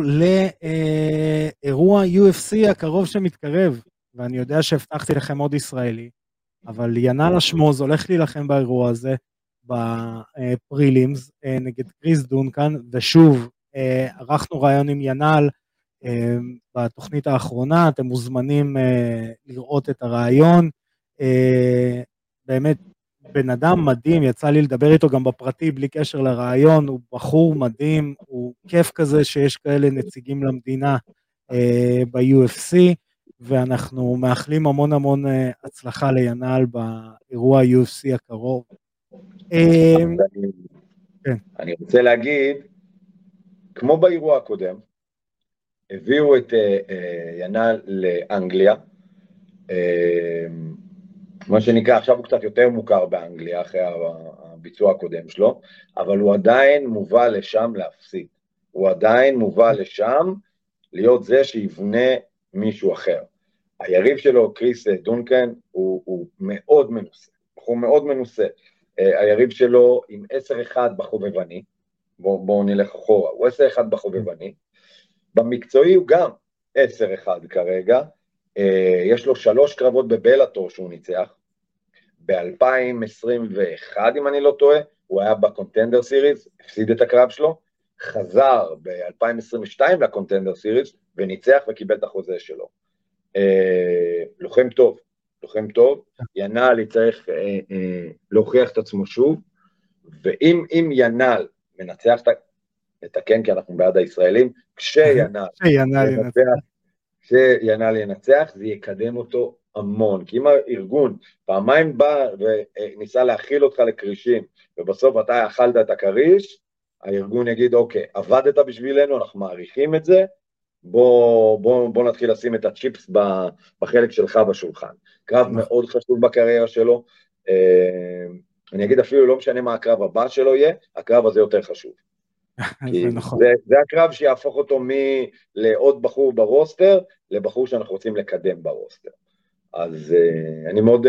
לאירוע יו אף סי הקרוב שמתקרב, ואני יודע שהבטחתי לכם עוד ישראלי, אבל ינאי אשמוז הולך להילחם באירוע הזה, בפרילימס, נגד קריס דונקן, ושוב, ערכנו רעיון עם ינאי, בתוכנית האחרונה, אתם מוזמנים לראות את הרעיון, באמת בן אדם מדהים, יצא לי לדבר איתו גם בפרטי בלי קשר לרעיון, הוא בחור מדהים, הוא כיף כזה שיש כאלה נציגים למדינה ב-יו אף סי, ואנחנו מאחלים המון המון הצלחה לינאל באירוע יו אף סי הקרוב. אני רוצה להגיד, כמו באירוע הקודם, הביאו את ינאל לאנגליה, מה שנקרא, עכשיו הוא קצת יותר מוכר באנגליה אחרי הביצוע הקודם שלו, אבל הוא עדיין מובא לשם להפסיד, הוא עדיין מובא לשם להיות זה שיבנה מישהו אחר. היריב שלו, קריס דונקן, הוא, הוא מאוד מנוסה, הוא מאוד מנוסה, היריב שלו עם עשר אחד בחובבני, בואו בוא נלך אחורה, הוא עשר אחד בחובבני, במקצועי הוא גם עשר אחד כרגע, יש לו שלוש קרבות בבלאטור שהוא ניצח, ב-אלפיים עשרים ואחת אם אני לא טועה, הוא היה בקונטנדר סיריז, הפסיד את הקרב שלו, חזר ב-אלפיים עשרים ושתיים לקונטנדר סיריז, וניצח וקיבל את החוזה שלו. לוחם טוב, לוחם טוב, ינאל צריך להוכיח את עצמו שוב, ואם ינאל מנצח את נתקן, כי אנחנו בעד הישראלים, כשינאל ינצח, זה יקדם אותו המון, כי אם הארגון פעמיים בא וניסה להכיל אותך לקרישים, ובסוף אתה אכלת את הקריש, הארגון יגיד, אוקיי, עבדת בשבילנו, אנחנו מעריכים את זה, בוא, בוא, בוא נתחיל לשים את הצ'יפס בחלק שלך בשולחן. קרב מאוד חשוב בקריירה שלו, אני אגיד אפילו לא משנה מה הקרב הבא שלו יהיה, הקרב הזה יותר חשוב. זה הקרב שיהפוך אותו לעוד בחור ברוסטר, לבחור שאנחנו רוצים לקדם ברוסטר. אז אני מאוד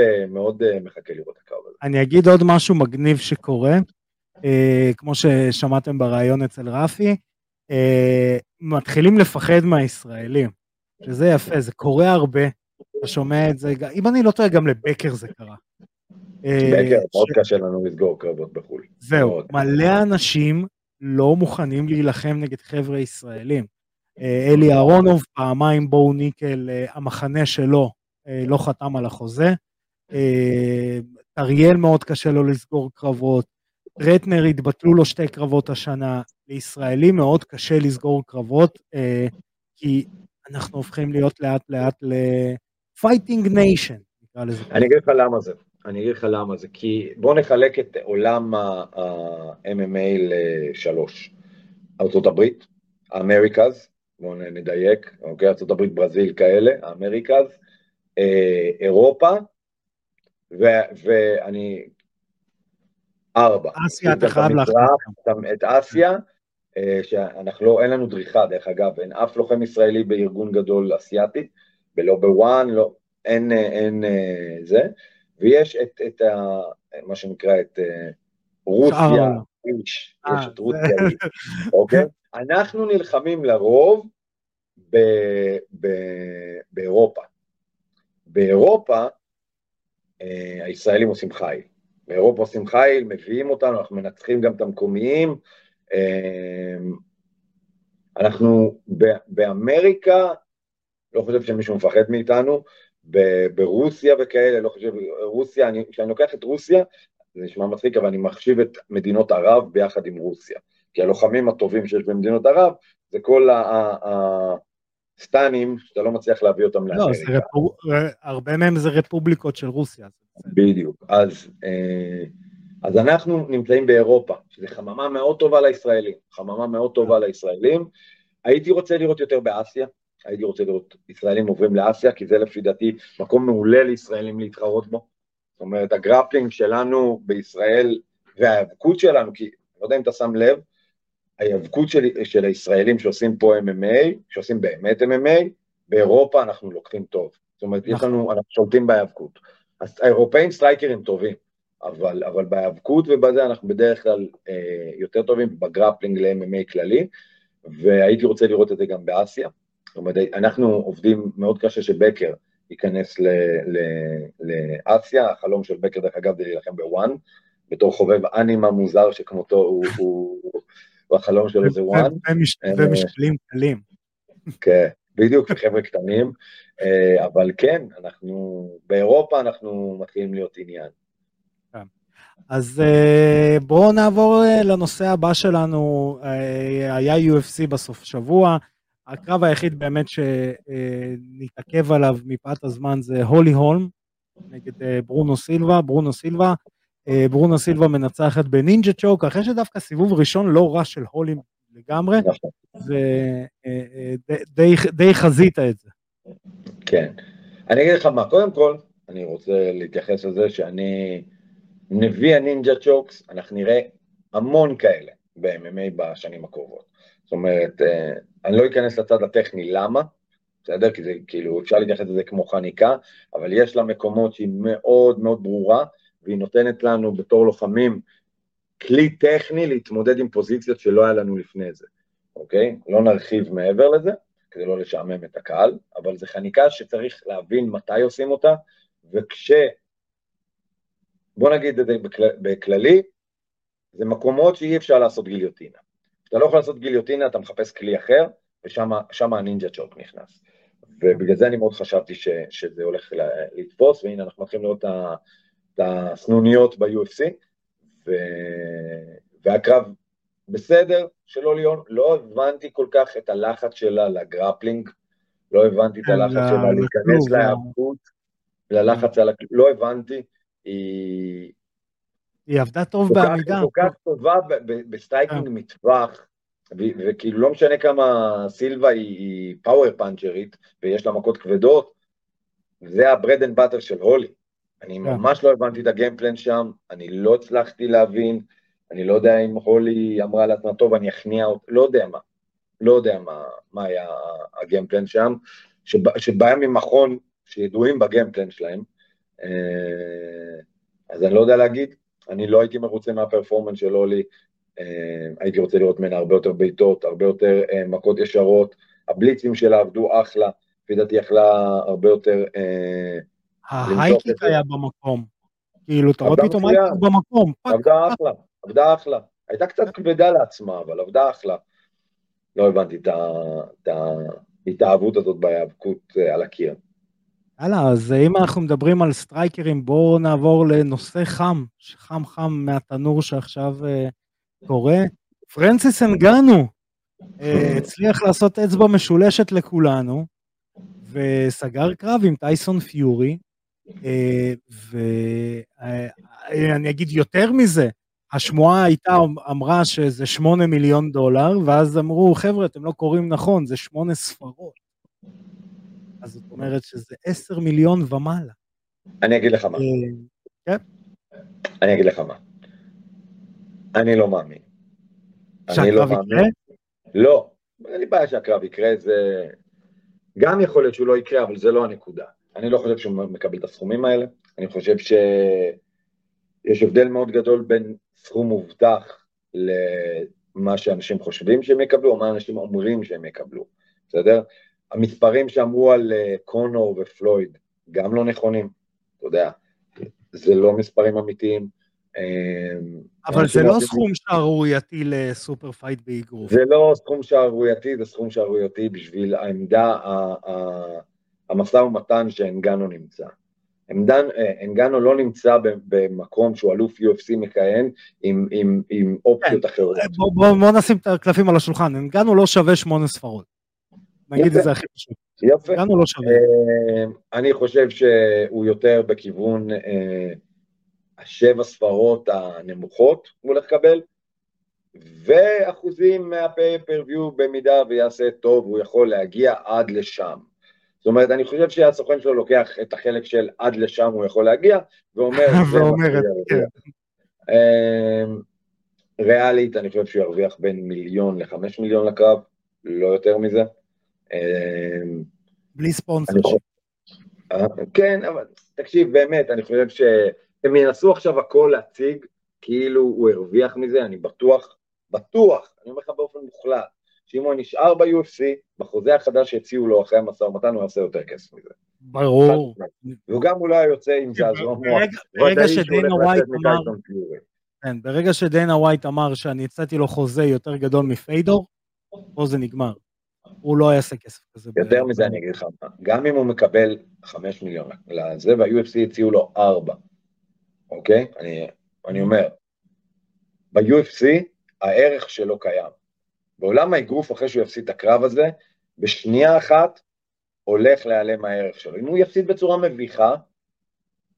מחכה לראות הקרב הזה. אני אגיד עוד משהו מגניב שקורה, כמו ששמעתם ברעיון אצל רפי, מתחילים לפחד מהישראלים, שזה יפה, זה קורה הרבה, אתה שומע את זה, אם אני לא טועה גם לבקר זה קרה. בקר, מאוד קשה לנו לסגור קרבות בחול. זהו, מלא אנשים, לא מוכנים להילחם נגד חבר'ה ישראלים. אלי אהרונוב, פעמיים בואו ניקל, המחנה שלו לא חתם על החוזה. אריאל מאוד קשה לו לסגור קרבות. טרטנר התבטלו לו שתי קרבות השנה. לישראלים מאוד קשה לסגור קרבות, כי אנחנו הופכים להיות לאט לאט ל-fighting nation. אני אגיד לך למה זה. אני אגיד לך למה זה, כי בואו נחלק את עולם ה-אם אם איי לשלוש. ארצות הברית, האמריקאז, בואו נדייק, אוקיי, ארצות הברית, ברזיל כאלה, האמריקאז, אירופה, ואני, ארבע. אסיה, אתה חייב להחליט. את אסיה, שאנחנו לא, אין לנו דריכה, דרך אגב, אין אף לוחם ישראלי בארגון גדול אסיאטי, ולא בוואן, לא, אין, אין זה, ויש את, את ה, מה שנקרא את רוסיה, איש, יש את רוסיה, אוקיי? אנחנו נלחמים לרוב ב, ב, באירופה. באירופה, הישראלים עושים חיל. באירופה עושים חיל, מביאים אותנו, אנחנו מנצחים גם את המקומיים. אנחנו באמריקה, לא חושב שמישהו מפחד מאיתנו, ברוסיה וכאלה, לא חושב, רוסיה, אני, כשאני לוקח את רוסיה, זה נשמע מצחיק, אבל אני מחשיב את מדינות ערב ביחד עם רוסיה, כי הלוחמים הטובים שיש במדינות ערב, זה כל הסטנים שאתה לא מצליח להביא אותם לאמריקה. לא, הרבה מהם זה רפובליקות של רוסיה. בדיוק, אז... אז אנחנו נמצאים באירופה, שזה חממה מאוד טובה לישראלים, חממה מאוד טובה לישראלים, הייתי רוצה לראות יותר באסיה, הייתי רוצה לראות ישראלים עוברים לאסיה, כי זה לפי דעתי מקום מעולה לישראלים להתחרות בו, זאת אומרת, הגרפלינג שלנו בישראל, וההיאבקות שלנו, כי אני לא יודע אם אתה שם לב, ההיאבקות של, של הישראלים שעושים פה אם אם איי, שעושים באמת אם אם איי, באירופה אנחנו לוקחים טוב, זאת אומרת, יש לנו, אנחנו שולטים בהיאבקות, אז האירופאים סטרייקרים טובים, אבל, אבל בהיאבקות ובזה אנחנו בדרך כלל אה, יותר טובים בגרפלינג ל-אם אם איי כללי, והייתי רוצה לראות את זה גם באסיה, זאת אומרת, אנחנו עובדים מאוד קשה שבקר ייכנס ל- ל- לאסיה, החלום של בקר דרך אגב זה להילחם בוואן, בתור חובב אנימה מוזר שכמותו הוא, הוא, הוא, הוא החלום שלו זה וואן. ומשקלים קלים. כן, בדיוק, וחבר'ה קטנים, אה, אבל כן, אנחנו, באירופה אנחנו מתחילים להיות עניין. אז בואו נעבור לנושא הבא שלנו, היה יו אף סי בסוף שבוע, הקרב היחיד באמת שנתעכב עליו מפאת הזמן זה הולי הולם נגד ברונו סילבה, ברונו סילבה, ברונו סילבה מנצחת בנינג'ה צ'וק, אחרי שדווקא סיבוב ראשון לא רע של הולים לגמרי, ודי חזית את זה. כן, אני אגיד לך מה, קודם כל אני רוצה להתייחס לזה שאני... נביא הנינג'ה צ'וקס, אנחנו נראה המון כאלה ב-אם אם איי בשנים הקרובות. זאת אומרת, אני לא אכנס לצד הטכני, למה? בסדר, כי זה כאילו, אפשר להתייחס לזה כמו חניקה, אבל יש לה מקומות שהיא מאוד מאוד ברורה, והיא נותנת לנו בתור לוחמים כלי טכני להתמודד עם פוזיציות שלא היה לנו לפני זה. אוקיי? לא נרחיב מעבר לזה, כדי לא לשעמם את הקהל, אבל זה חניקה שצריך להבין מתי עושים אותה, וכש... בוא נגיד את זה בכללי, זה מקומות שאי אפשר לעשות גיליוטינה. כשאתה לא יכול לעשות גיליוטינה, אתה מחפש כלי אחר, ושם הנינג'ה צ'וק נכנס. ובגלל זה אני מאוד חשבתי ש, שזה הולך לתפוס, והנה אנחנו מתחילים לראות את הסנוניות ב-יו אף סי, ו, והקרב בסדר של אוליון, לא הבנתי כל כך את הלחץ שלה לגרפלינג, לא הבנתי את הלחץ שלה להיכנס להיאבקות, ללחץ על הכלי, לא הבנתי, היא... היא עבדה טוב בעמידה. כל כך טובה בסטייקינג מטווח, וכאילו לא משנה כמה סילבה היא פאוור פאנצ'רית, ויש לה מכות כבדות, זה הברד אנד באטר של הולי. אני ממש לא הבנתי את הגיימפלן שם, אני לא הצלחתי להבין, אני לא יודע אם הולי אמרה לעצמה טוב, אני אכניע אותה, לא יודע מה, לא יודע מה היה הגיימפלן שם, שבאים ממכון שידועים בגיימפלן שלהם, אז אני לא יודע להגיד, אני לא הייתי מרוצה מהפרפורמנס של הולי, הייתי רוצה לראות ממנה הרבה יותר ביתות, הרבה יותר מכות ישרות, הבליצים שלה עבדו אחלה, לפי דעתי אחלה הרבה יותר... ההייקיק היה במקום, כאילו אתה רואה פתאום הייקיק במקום. עבדה אחלה, עבדה אחלה, הייתה קצת כבדה לעצמה, אבל עבדה אחלה. לא הבנתי את ההתאהבות הזאת בהיאבקות על הקיר. הלאה, אז אם אנחנו מדברים על סטרייקרים, בואו נעבור לנושא חם, חם חם מהתנור שעכשיו קורה. פרנסיס נגאנו הצליח לעשות אצבע משולשת לכולנו, וסגר קרב עם טייסון פיורי, ואני אגיד יותר מזה, השמועה הייתה אמרה שזה שמונה מיליון דולר, ואז אמרו, חבר'ה, אתם לא קוראים נכון, זה שמונה ספרות. אז זאת אומרת שזה עשר מיליון ומעלה. אני אגיד לך מה. כן? אני אגיד לך מה. אני לא מאמין. שהקרב יקרה? לא. אני בעיה שהקרב יקרה, זה... גם יכול להיות שהוא לא יקרה, אבל זה לא הנקודה. אני לא חושב שהוא מקבל את הסכומים האלה. אני חושב שיש הבדל מאוד גדול בין סכום מובטח למה שאנשים חושבים שהם יקבלו, או מה אנשים אומרים שהם יקבלו. בסדר? המספרים שאמרו על קונור ופלויד, גם לא נכונים, אתה יודע, זה לא מספרים אמיתיים, אבל זה לא סכום שערורייתי לסופר פייט באיגרוף. זה לא סכום שערורייתי, זה סכום שערורייתי בשביל העמדה, המשא ומתן שאנגאנו נמצא. אנגאנו לא נמצא במקום שהוא אלוף יו אף סי מכהן עם אופציות אחרות. בואו נשים את הקלפים על השולחן, אנגאנו לא שווה שמונה ספרות. נגיד את זה הכי פשוט. יפה. אנגאנו לא שווה. אני חושב שהוא יותר בכיוון השבע ספרות הנמוכות הוא הולך לקבל, ואחוזים מהפייפריוויו במידה ויעשה טוב, הוא יכול להגיע עד לשם. זאת אומרת, אני חושב שהסוכן שלו לוקח את החלק של עד לשם הוא יכול להגיע, ואומר, ריאלית, אני חושב שהוא ירוויח בין מיליון לחמש מיליון לקרב, לא יותר מזה. בלי ספונסר. כן, אבל תקשיב, באמת, אני חושב ש... הם ינסו עכשיו הכל להציג, כאילו הוא הרוויח מזה, אני בטוח, בטוח, אני אומר לך באופן מוחלט, שאם הוא נשאר ב-יו אף סי, בחוזה החדש יציעו לו אחרי המסע ומתן, הוא יעשה יותר כסף מזה. ברור. וגם אולי יוצא עם זה, אז הוא אמר, ברגע שדיינה ווייט אמר, כן, ברגע שדיינה ווייט אמר, שאני הצעתי לו חוזה יותר גדול מפיידור, פה זה נגמר. הוא לא יעשה כסף כזה. יותר מזה אני אגיד לך, גם אם הוא מקבל חמש מיליון, לזה ב-יו אף סי יציעו לו ארבע. אוקיי? אני, אני אומר, ב-יו אף סי הערך שלו קיים. בעולם האגרוף אחרי שהוא יפסיד את הקרב הזה, בשנייה אחת הולך להיעלם הערך שלו. אם הוא יפסיד בצורה מביכה,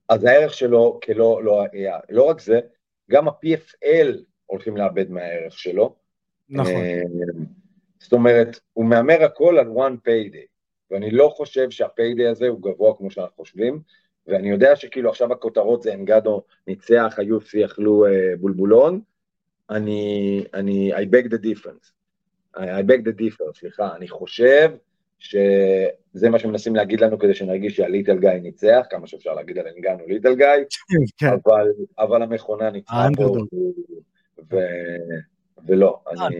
אז הערך שלו כלא, לא, לא רק זה, גם ה-פי אף אל הולכים לאבד מהערך שלו. נכון. זאת אומרת, הוא מאמר הכל על one payday, ואני לא חושב שה-payday הזה הוא גבוה כמו שאנחנו חושבים, ואני יודע שכאילו עכשיו הכותרות זה אנגאנו ניצח, ה-יו אף סי אכלו בולבולון, אני, אני, I beg the difference, I beg the difference, סליחה, אני חושב שזה מה שמנסים להגיד לנו כדי שנרגיש שהליטל גאי ניצח, כמה שאפשר להגיד על אנגאנו ליטל גאי, אבל, אבל המכונה ניצחה פה, ו... ולא, אני...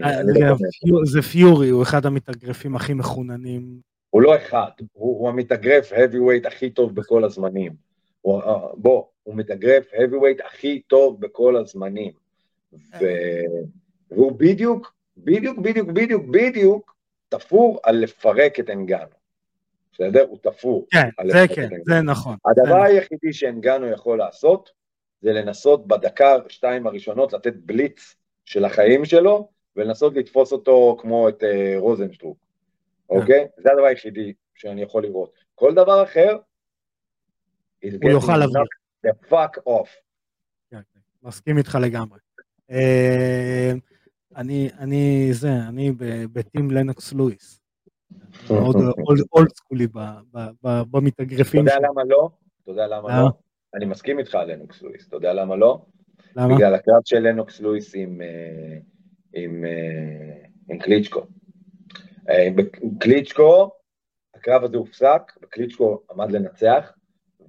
זה פיורי, הוא אחד המתאגרפים הכי מכוננים, הוא לא אחד, הוא, הוא המתאגרף heavyweight הכי טוב בכל הזמנים. הוא, בוא, הוא מתאגרף heavyweight הכי טוב בכל הזמנים. ו... והוא בדיוק, בדיוק, בדיוק, בדיוק, בדיוק, תפור על לפרק את אנגאנו. בסדר? הוא תפור. כן, זה כן, זה נכון. הדבר היחידי שאנגאנו יכול לעשות, זה לנסות בדקה שתיים הראשונות, לתת בליץ של החיים שלו, ולנסות לתפוס אותו כמו את uh, רוזנשטרוק. אוקיי? זה הדבר היחידי שאני יכול לראות. כל דבר אחר, הוא יוכל לבוא. The fuck off. מסכים איתך לגמרי. אני, אני, זה, אני בטים לנוקס לואיס. מאוד אולד סקולי במתאגרפים. אתה יודע למה לא? אתה יודע למה לא? אני מסכים איתך לנוקס לואיס. אתה יודע למה לא? למה? בגלל הקרב של לנוקס לואיס עם קליצ'קו. בקליצ'קו, הקרב הזה הופסק, בקליצ'קו עמד לנצח,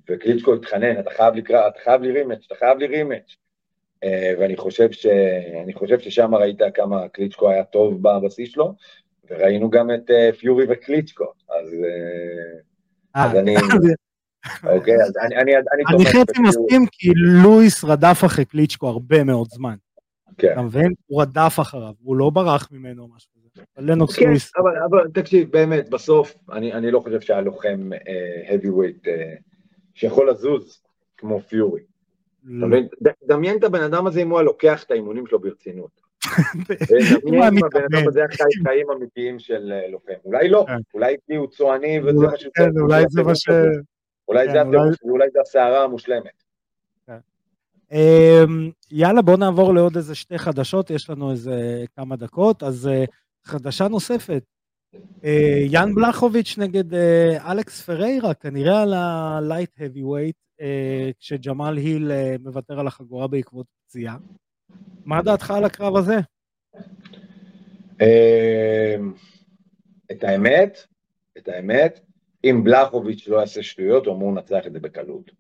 וקליצ'קו התחנן, אתה חייב לקרא, אתה חייב לרימץ', אתה חייב לרימץ', ואני חושב ש... אני חושב ששם ראית כמה קליצ'קו היה טוב בבסיס שלו, וראינו גם את פיורי וקליצ'קו, אז... אז אני... אוקיי, אז אני... אני, אני, אני חצי מסכים כי לואיס רדף אחרי קליצ'קו הרבה מאוד זמן. אתה מבין? הוא רדף אחריו, הוא לא ברח ממנו או משהו. לנוקס לואיס. אבל תקשיב, באמת, בסוף, אני לא חושב שהיה לוחם heavyweight שיכול לזוז כמו פיורי. דמיין את הבן אדם הזה אם הוא הלוקח את האימונים שלו ברצינות. דמיין אם הבן אדם הזה חי חיים אמיתיים של לוחם. אולי לא, אולי הוא צועני וזה מה שזה. אולי זה מה ש... אולי זה הסערה המושלמת. יאללה, בואו נעבור לעוד איזה שתי חדשות, יש לנו איזה כמה דקות, אז חדשה נוספת, יאן בלחוביץ' נגד אלכס פריירה, כנראה על ה-light heavyweight, כשג'מאל היל מוותר על החגורה בעקבות פציעה. מה דעתך על הקרב הזה? את האמת, את האמת, אם בלחוביץ' לא יעשה שטויות, הוא אמור לנצח את זה בקלות.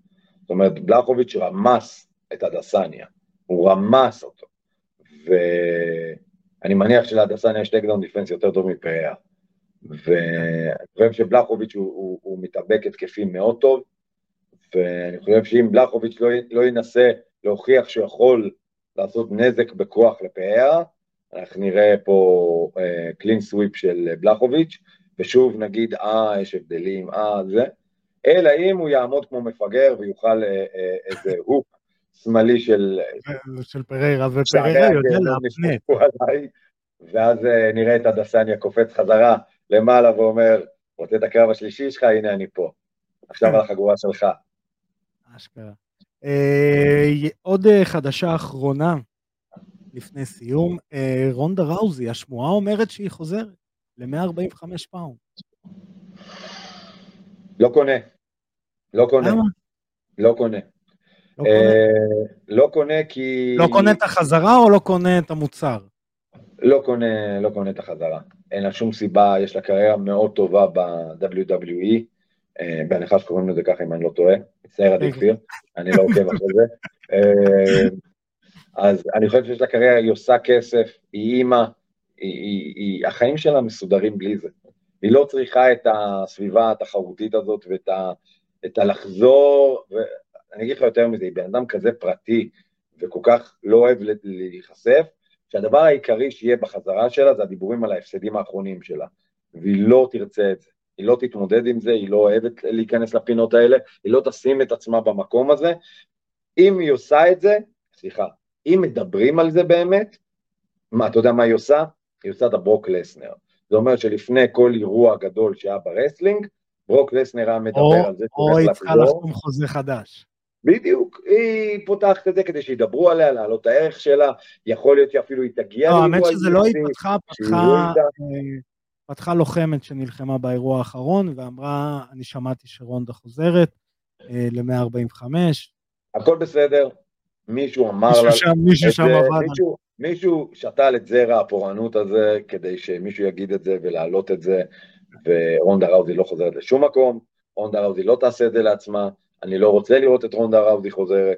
זאת אומרת, בלחוביץ' רמס את הדסניה, הוא רמס אותו, ו... אני מניח שלהדסניה יש טייקדאון דיפנס יותר טוב מפריה, ואני חושב שבלחוביץ' הוא, הוא, הוא מתאבק התקפים מאוד טוב, ואני חושב שאם בלחוביץ' לא, לא ינסה להוכיח שהוא יכול לעשות נזק בכוח לפריירה, אנחנו נראה פה קלין סוויפ של בלחוביץ', ושוב נגיד, אה, יש הבדלים, אה, זה, אלא אם הוא יעמוד כמו מפגר ויוכל איזה הוק שמאלי של... של פריירה, ופריירה יודע להפנית. ואז נראה את הדסניה קופץ חזרה למעלה ואומר, רוצה את הקרב השלישי שלך, הנה אני פה. עכשיו על החגורה שלך. אשכרה. עוד חדשה אחרונה, לפני סיום, רונדה ראוזי, השמועה אומרת שהיא חוזרת ל-מאה ארבעים וחמש פאונד. לא קונה. לא קונה. למה? לא קונה. לא קונה כי... לא קונה את החזרה או לא קונה את המוצר? לא קונה, לא קונה את החזרה. אין לה שום סיבה, יש לה קריירה מאוד טובה ב-דאבליו דאבליו אי, בהנחה שקוראים לזה ככה אם אני לא טועה, מצטער עדי כפיר, אני לא עוקב אחרי זה. אז אני חושב שיש לה קריירה, היא עושה כסף, היא אימא, החיים שלה מסודרים בלי זה. היא לא צריכה את הסביבה התחרותית הזאת ואת הלחזור, ואני אגיד לך יותר מזה, היא בן אדם כזה פרטי, וכל כך לא אוהב להיחשף, שהדבר העיקרי שיהיה בחזרה שלה, זה הדיבורים על ההפסדים האחרונים שלה, והיא לא תרצה את זה, היא לא תתמודד עם זה, היא לא אוהבת להיכנס לפינות האלה, היא לא תשים את עצמה במקום הזה, אם היא עושה את זה, סליחה, אם מדברים על זה באמת, מה, אתה יודע מה היא עושה? היא עושה את הברוק לסנר, זה אומר שלפני כל אירוע גדול שהיה ברסלינג, ברוק לסנר היה מדבר או, על זה, או היא צריכה לחתום חוזה חדש, בדיוק, היא פותחת את זה כדי שידברו עליה, להעלות הערך שלה, יכול להיות שאפילו היא תגיע... לא, האמת שזה לא התפתחה, פתחה לוחמת שנלחמה באירוע האחרון, ואמרה, אני שמעתי שרונדה חוזרת ל-מאה ארבעים וחמש. הכל בסדר, מישהו אמר לה... מישהו שתל את זרע הפורענות הזה, כדי שמישהו יגיד את זה ולהעלות את זה, ורונדה ראוזי לא חוזרת לשום מקום, רונדה ראוזי לא תעשה את זה לעצמה, אני לא רוצה לראות את רונדה ראוזי חוזרת,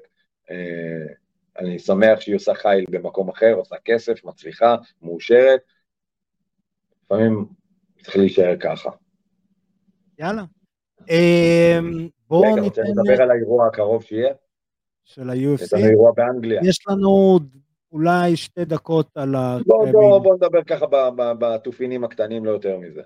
אני שמח שהיא עושה חיל במקום אחר, עושה כסף, מצליחה, מאושרת, לפעמים צריך להישאר ככה. יאללה. בואו ניתן... נדבר על האירוע הקרוב שיהיה? של ה-יו אף סי. את האירוע באנגליה. יש לנו אולי שתי דקות על ה... לא, לא, בואו נדבר ככה בתופינים הקטנים, לא יותר מזה.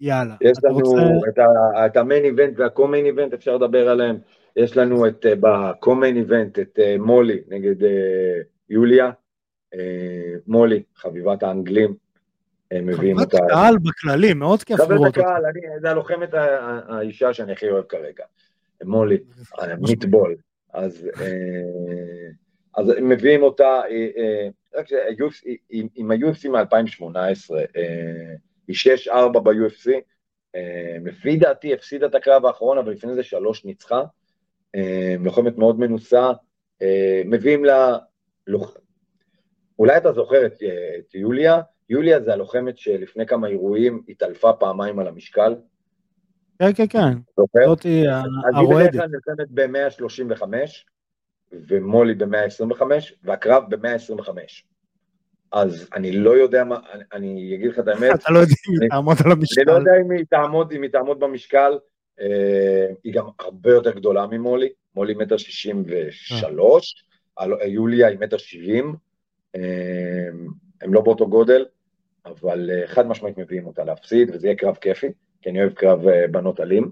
יאללה. יש לנו רוצה... את, ה- את המיין איבנט והקומיין איבנט, אפשר לדבר עליהם. יש לנו את, בקומיין איבנט את uh, מולי נגד uh, יוליה. Uh, מולי, חביבת האנגלים. חביבת הקהל ה... בכללי, מאוד כיף לראות אותה. זה הלוחמת האישה שאני הכי אוהב כרגע. מולי, המטבול. אז, uh, אז מביאים אותה, uh, uh, UFC, עם, עם ה-יו אף סי מ-אלפיים שמונה עשרה, uh, היא שש ארבע ב-יו אף סי, לפי דעתי הפסידה את הקרב האחרון, אבל לפני זה שלוש ניצחה, לוחמת מאוד מנוסה, מביאים לה, אולי אתה זוכר את יוליה, יוליה זה הלוחמת שלפני כמה אירועים, התעלפה פעמיים על המשקל. כן, כן, כן. זאת היא הרועדת. אז היא נלחמת ב-מאה שלושים וחמש, ומולי ב-מאה עשרים וחמש, והקרב ב-מאה עשרים וחמש. אז אני לא יודע מה, אני אגיד לך את האמת. אתה לא יודע אם היא תעמוד על המשקל. אני לא יודע אם היא תעמוד, אם היא תעמוד במשקל, היא גם הרבה יותר גדולה ממולי, מולי מטר שישים ושלוש, יוליה היא מטר שבעים, הם לא באותו גודל, אבל חד משמעית מביאים אותה להפסיד, וזה יהיה קרב כיפי, כי אני אוהב קרב בנות אלים,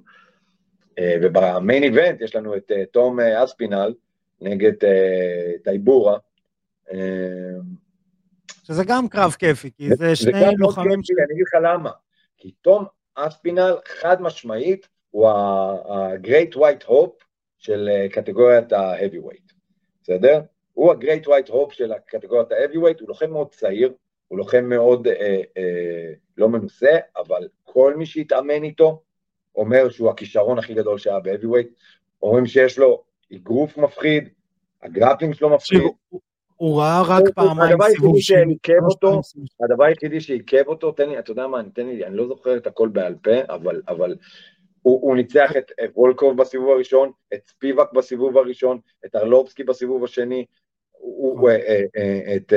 ובמיין איבנט יש לנו את תום אספינל, נגד טייבורה, שזה גם קרב כיפי, כי זה שני לוחמים... אני אגיד לך למה, כי תום אספינל חד משמעית, הוא ה-Great White Hope של קטגוריית ה-Heavyweight, בסדר? הוא ה-Great White Hope של קטגוריית ה-Heavyweight, הוא לוחם מאוד צעיר, הוא לוחם מאוד לא מנוסה, אבל כל מי שהתאמן איתו, אומר שהוא הכישרון הכי גדול שהיה ב-Heavyweight, אומרים שיש לו אגרוף מפחיד, הגרפלינג שלו מפחיד, הוא ראה רק פעמיים סיבוב אותו, הדבר היחידי שעיכב אותו, תן לי, אתה יודע מה, תן לי, אני לא זוכר את הכל בעל פה, אבל, אבל הוא, הוא ניצח את וולקוב בסיבוב הראשון, את ספיבק בסיבוב הראשון, את ארלובסקי בסיבוב השני, הוא, את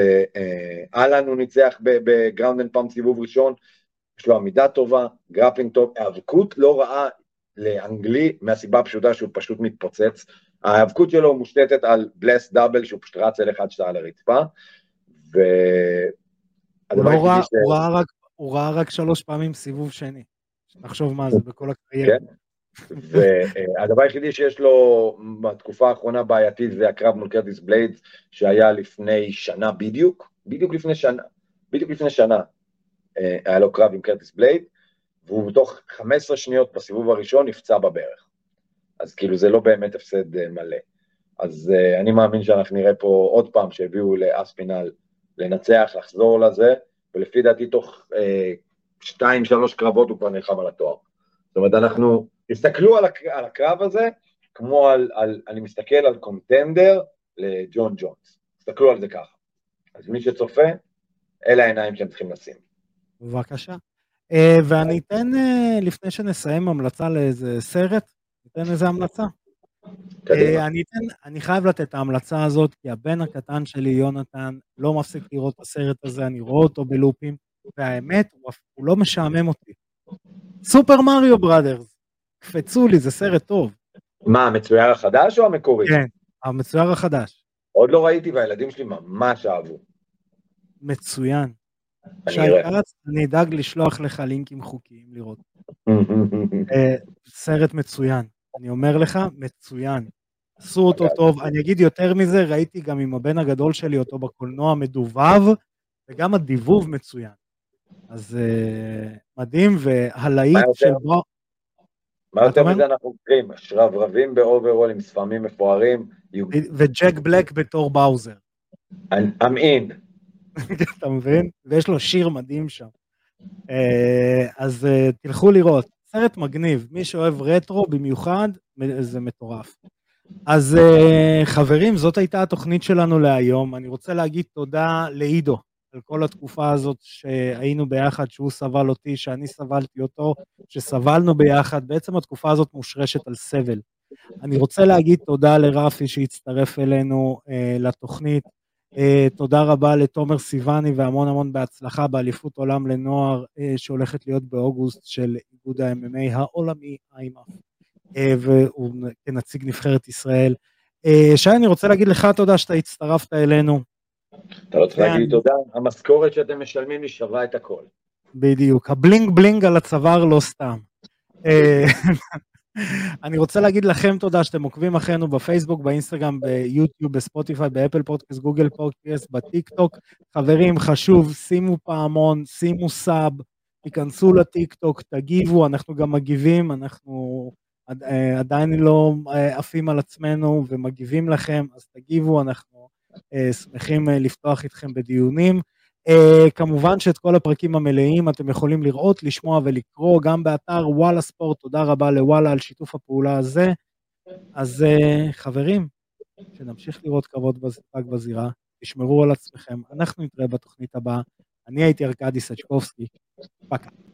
אלן הוא ניצח בגראונד אנד פאמפ סיבוב ראשון, יש לו עמידה טובה, גרפלינג טוב, האבקות לא ראה לאנגלי, מהסיבה הפשוטה שהוא פשוט מתפוצץ, ההיאבקות שלו מושתתת על בלס דאבל, שהוא פשוט רץ אל אחד שתיים לרצפה, ו... הוא ראה רק שלוש פעמים סיבוב שני, נחשוב מה זה בכל הקריירה. והדבר היחידי שיש לו בתקופה האחרונה בעייתית זה הקרב מול קרטיס בליידס, שהיה לפני שנה בדיוק, בדיוק לפני שנה, בדיוק לפני שנה, היה לו קרב עם קרטיס בלייד, והוא בתוך חמש עשרה שניות בסיבוב הראשון נפצע בברך. אז כאילו זה לא באמת הפסד מלא. אז אני מאמין שאנחנו נראה פה עוד פעם שהביאו לאספינל לנצח, לחזור לזה, ולפי דעתי תוך שתיים שלוש קרבות הוא כבר נלחם על התואר. זאת אומרת, אנחנו, תסתכלו על הקרב הזה, כמו על, על אני מסתכל על קונטנדר לג'ון ג'ונס. תסתכלו על זה ככה. אז מי שצופה, אלה העיניים שהם צריכים לשים. בבקשה. ואני אתן, לפני שנסיים המלצה לאיזה סרט, ניתן איזה המלצה. אני, אתן, אני חייב לתת את ההמלצה הזאת, כי הבן הקטן שלי, יונתן, לא מפסיק לראות את הסרט הזה, אני רואה אותו בלופים, והאמת, הוא, הוא לא משעמם אותי. סופר מריו בראדרס, קפצו לי, זה סרט טוב. מה, המצויר החדש או המקורי? כן, המצויר החדש. עוד לא ראיתי, והילדים שלי ממש אהבו. מצוין. שי קאץ, אני אדאג לשלוח לך לינקים חוקיים לראות. סרט מצוין, אני אומר לך, מצוין. עשו אותו טוב, אני אגיד יותר מזה, ראיתי גם עם הבן הגדול שלי אותו בקולנוע מדובב, וגם הדיבוב מצוין. אז מדהים, והלהיט של בו... מה יותר מזה אנחנו קוראים? שרברבים באוברול עם ספמים מפוארים. וג'ק בלק בתור באוזר. אמין. אתה מבין? ויש לו שיר מדהים שם. אז תלכו לראות. סרט מגניב, מי שאוהב רטרו במיוחד, זה מטורף. אז חברים, זאת הייתה התוכנית שלנו להיום. אני רוצה להגיד תודה לאידו, על כל התקופה הזאת שהיינו ביחד, שהוא סבל אותי, שאני סבלתי אותו, שסבלנו ביחד. בעצם התקופה הזאת מושרשת על סבל. אני רוצה להגיד תודה לרפי שהצטרף אלינו לתוכנית, Uh, תודה רבה לתומר סיווני והמון המון בהצלחה באליפות עולם לנוער uh, שהולכת להיות באוגוסט של איגוד ה-אם אם איי העולמי אימאף uh, והוא כנציג נבחרת ישראל. uh, שי, אני רוצה להגיד לך תודה שאתה הצטרפת אלינו. אתה לא צריך להגיד תודה, המשכורת שאתם משלמים לי שווה את הכל. בדיוק, הבלינג בלינג על הצוואר לא סתם. אני רוצה להגיד לכם תודה שאתם עוקבים אחרינו בפייסבוק, באינסטגרם, ביוטיוב, בספוטיפיי, באפל פודקאסט, גוגל פודקאסט, בטיק טוק. חברים, חשוב, שימו פעמון, שימו סאב, תיכנסו לטיק טוק, תגיבו, אנחנו גם מגיבים, אנחנו עדיין לא עפים על עצמנו ומגיבים לכם, אז תגיבו, אנחנו שמחים לפתוח איתכם בדיונים. Uh, כמובן שאת כל הפרקים המלאים אתם יכולים לראות, לשמוע ולקרוא גם באתר וואלה ספורט. תודה רבה לוואלה על שיתוף הפעולה הזה. אז uh, חברים, שנמשיך לראות קרבות רק בזירה, תשמרו על עצמכם, אנחנו נתראה בתוכנית הבאה. אני הייתי ארקדי סצ'קובסקי, פקה.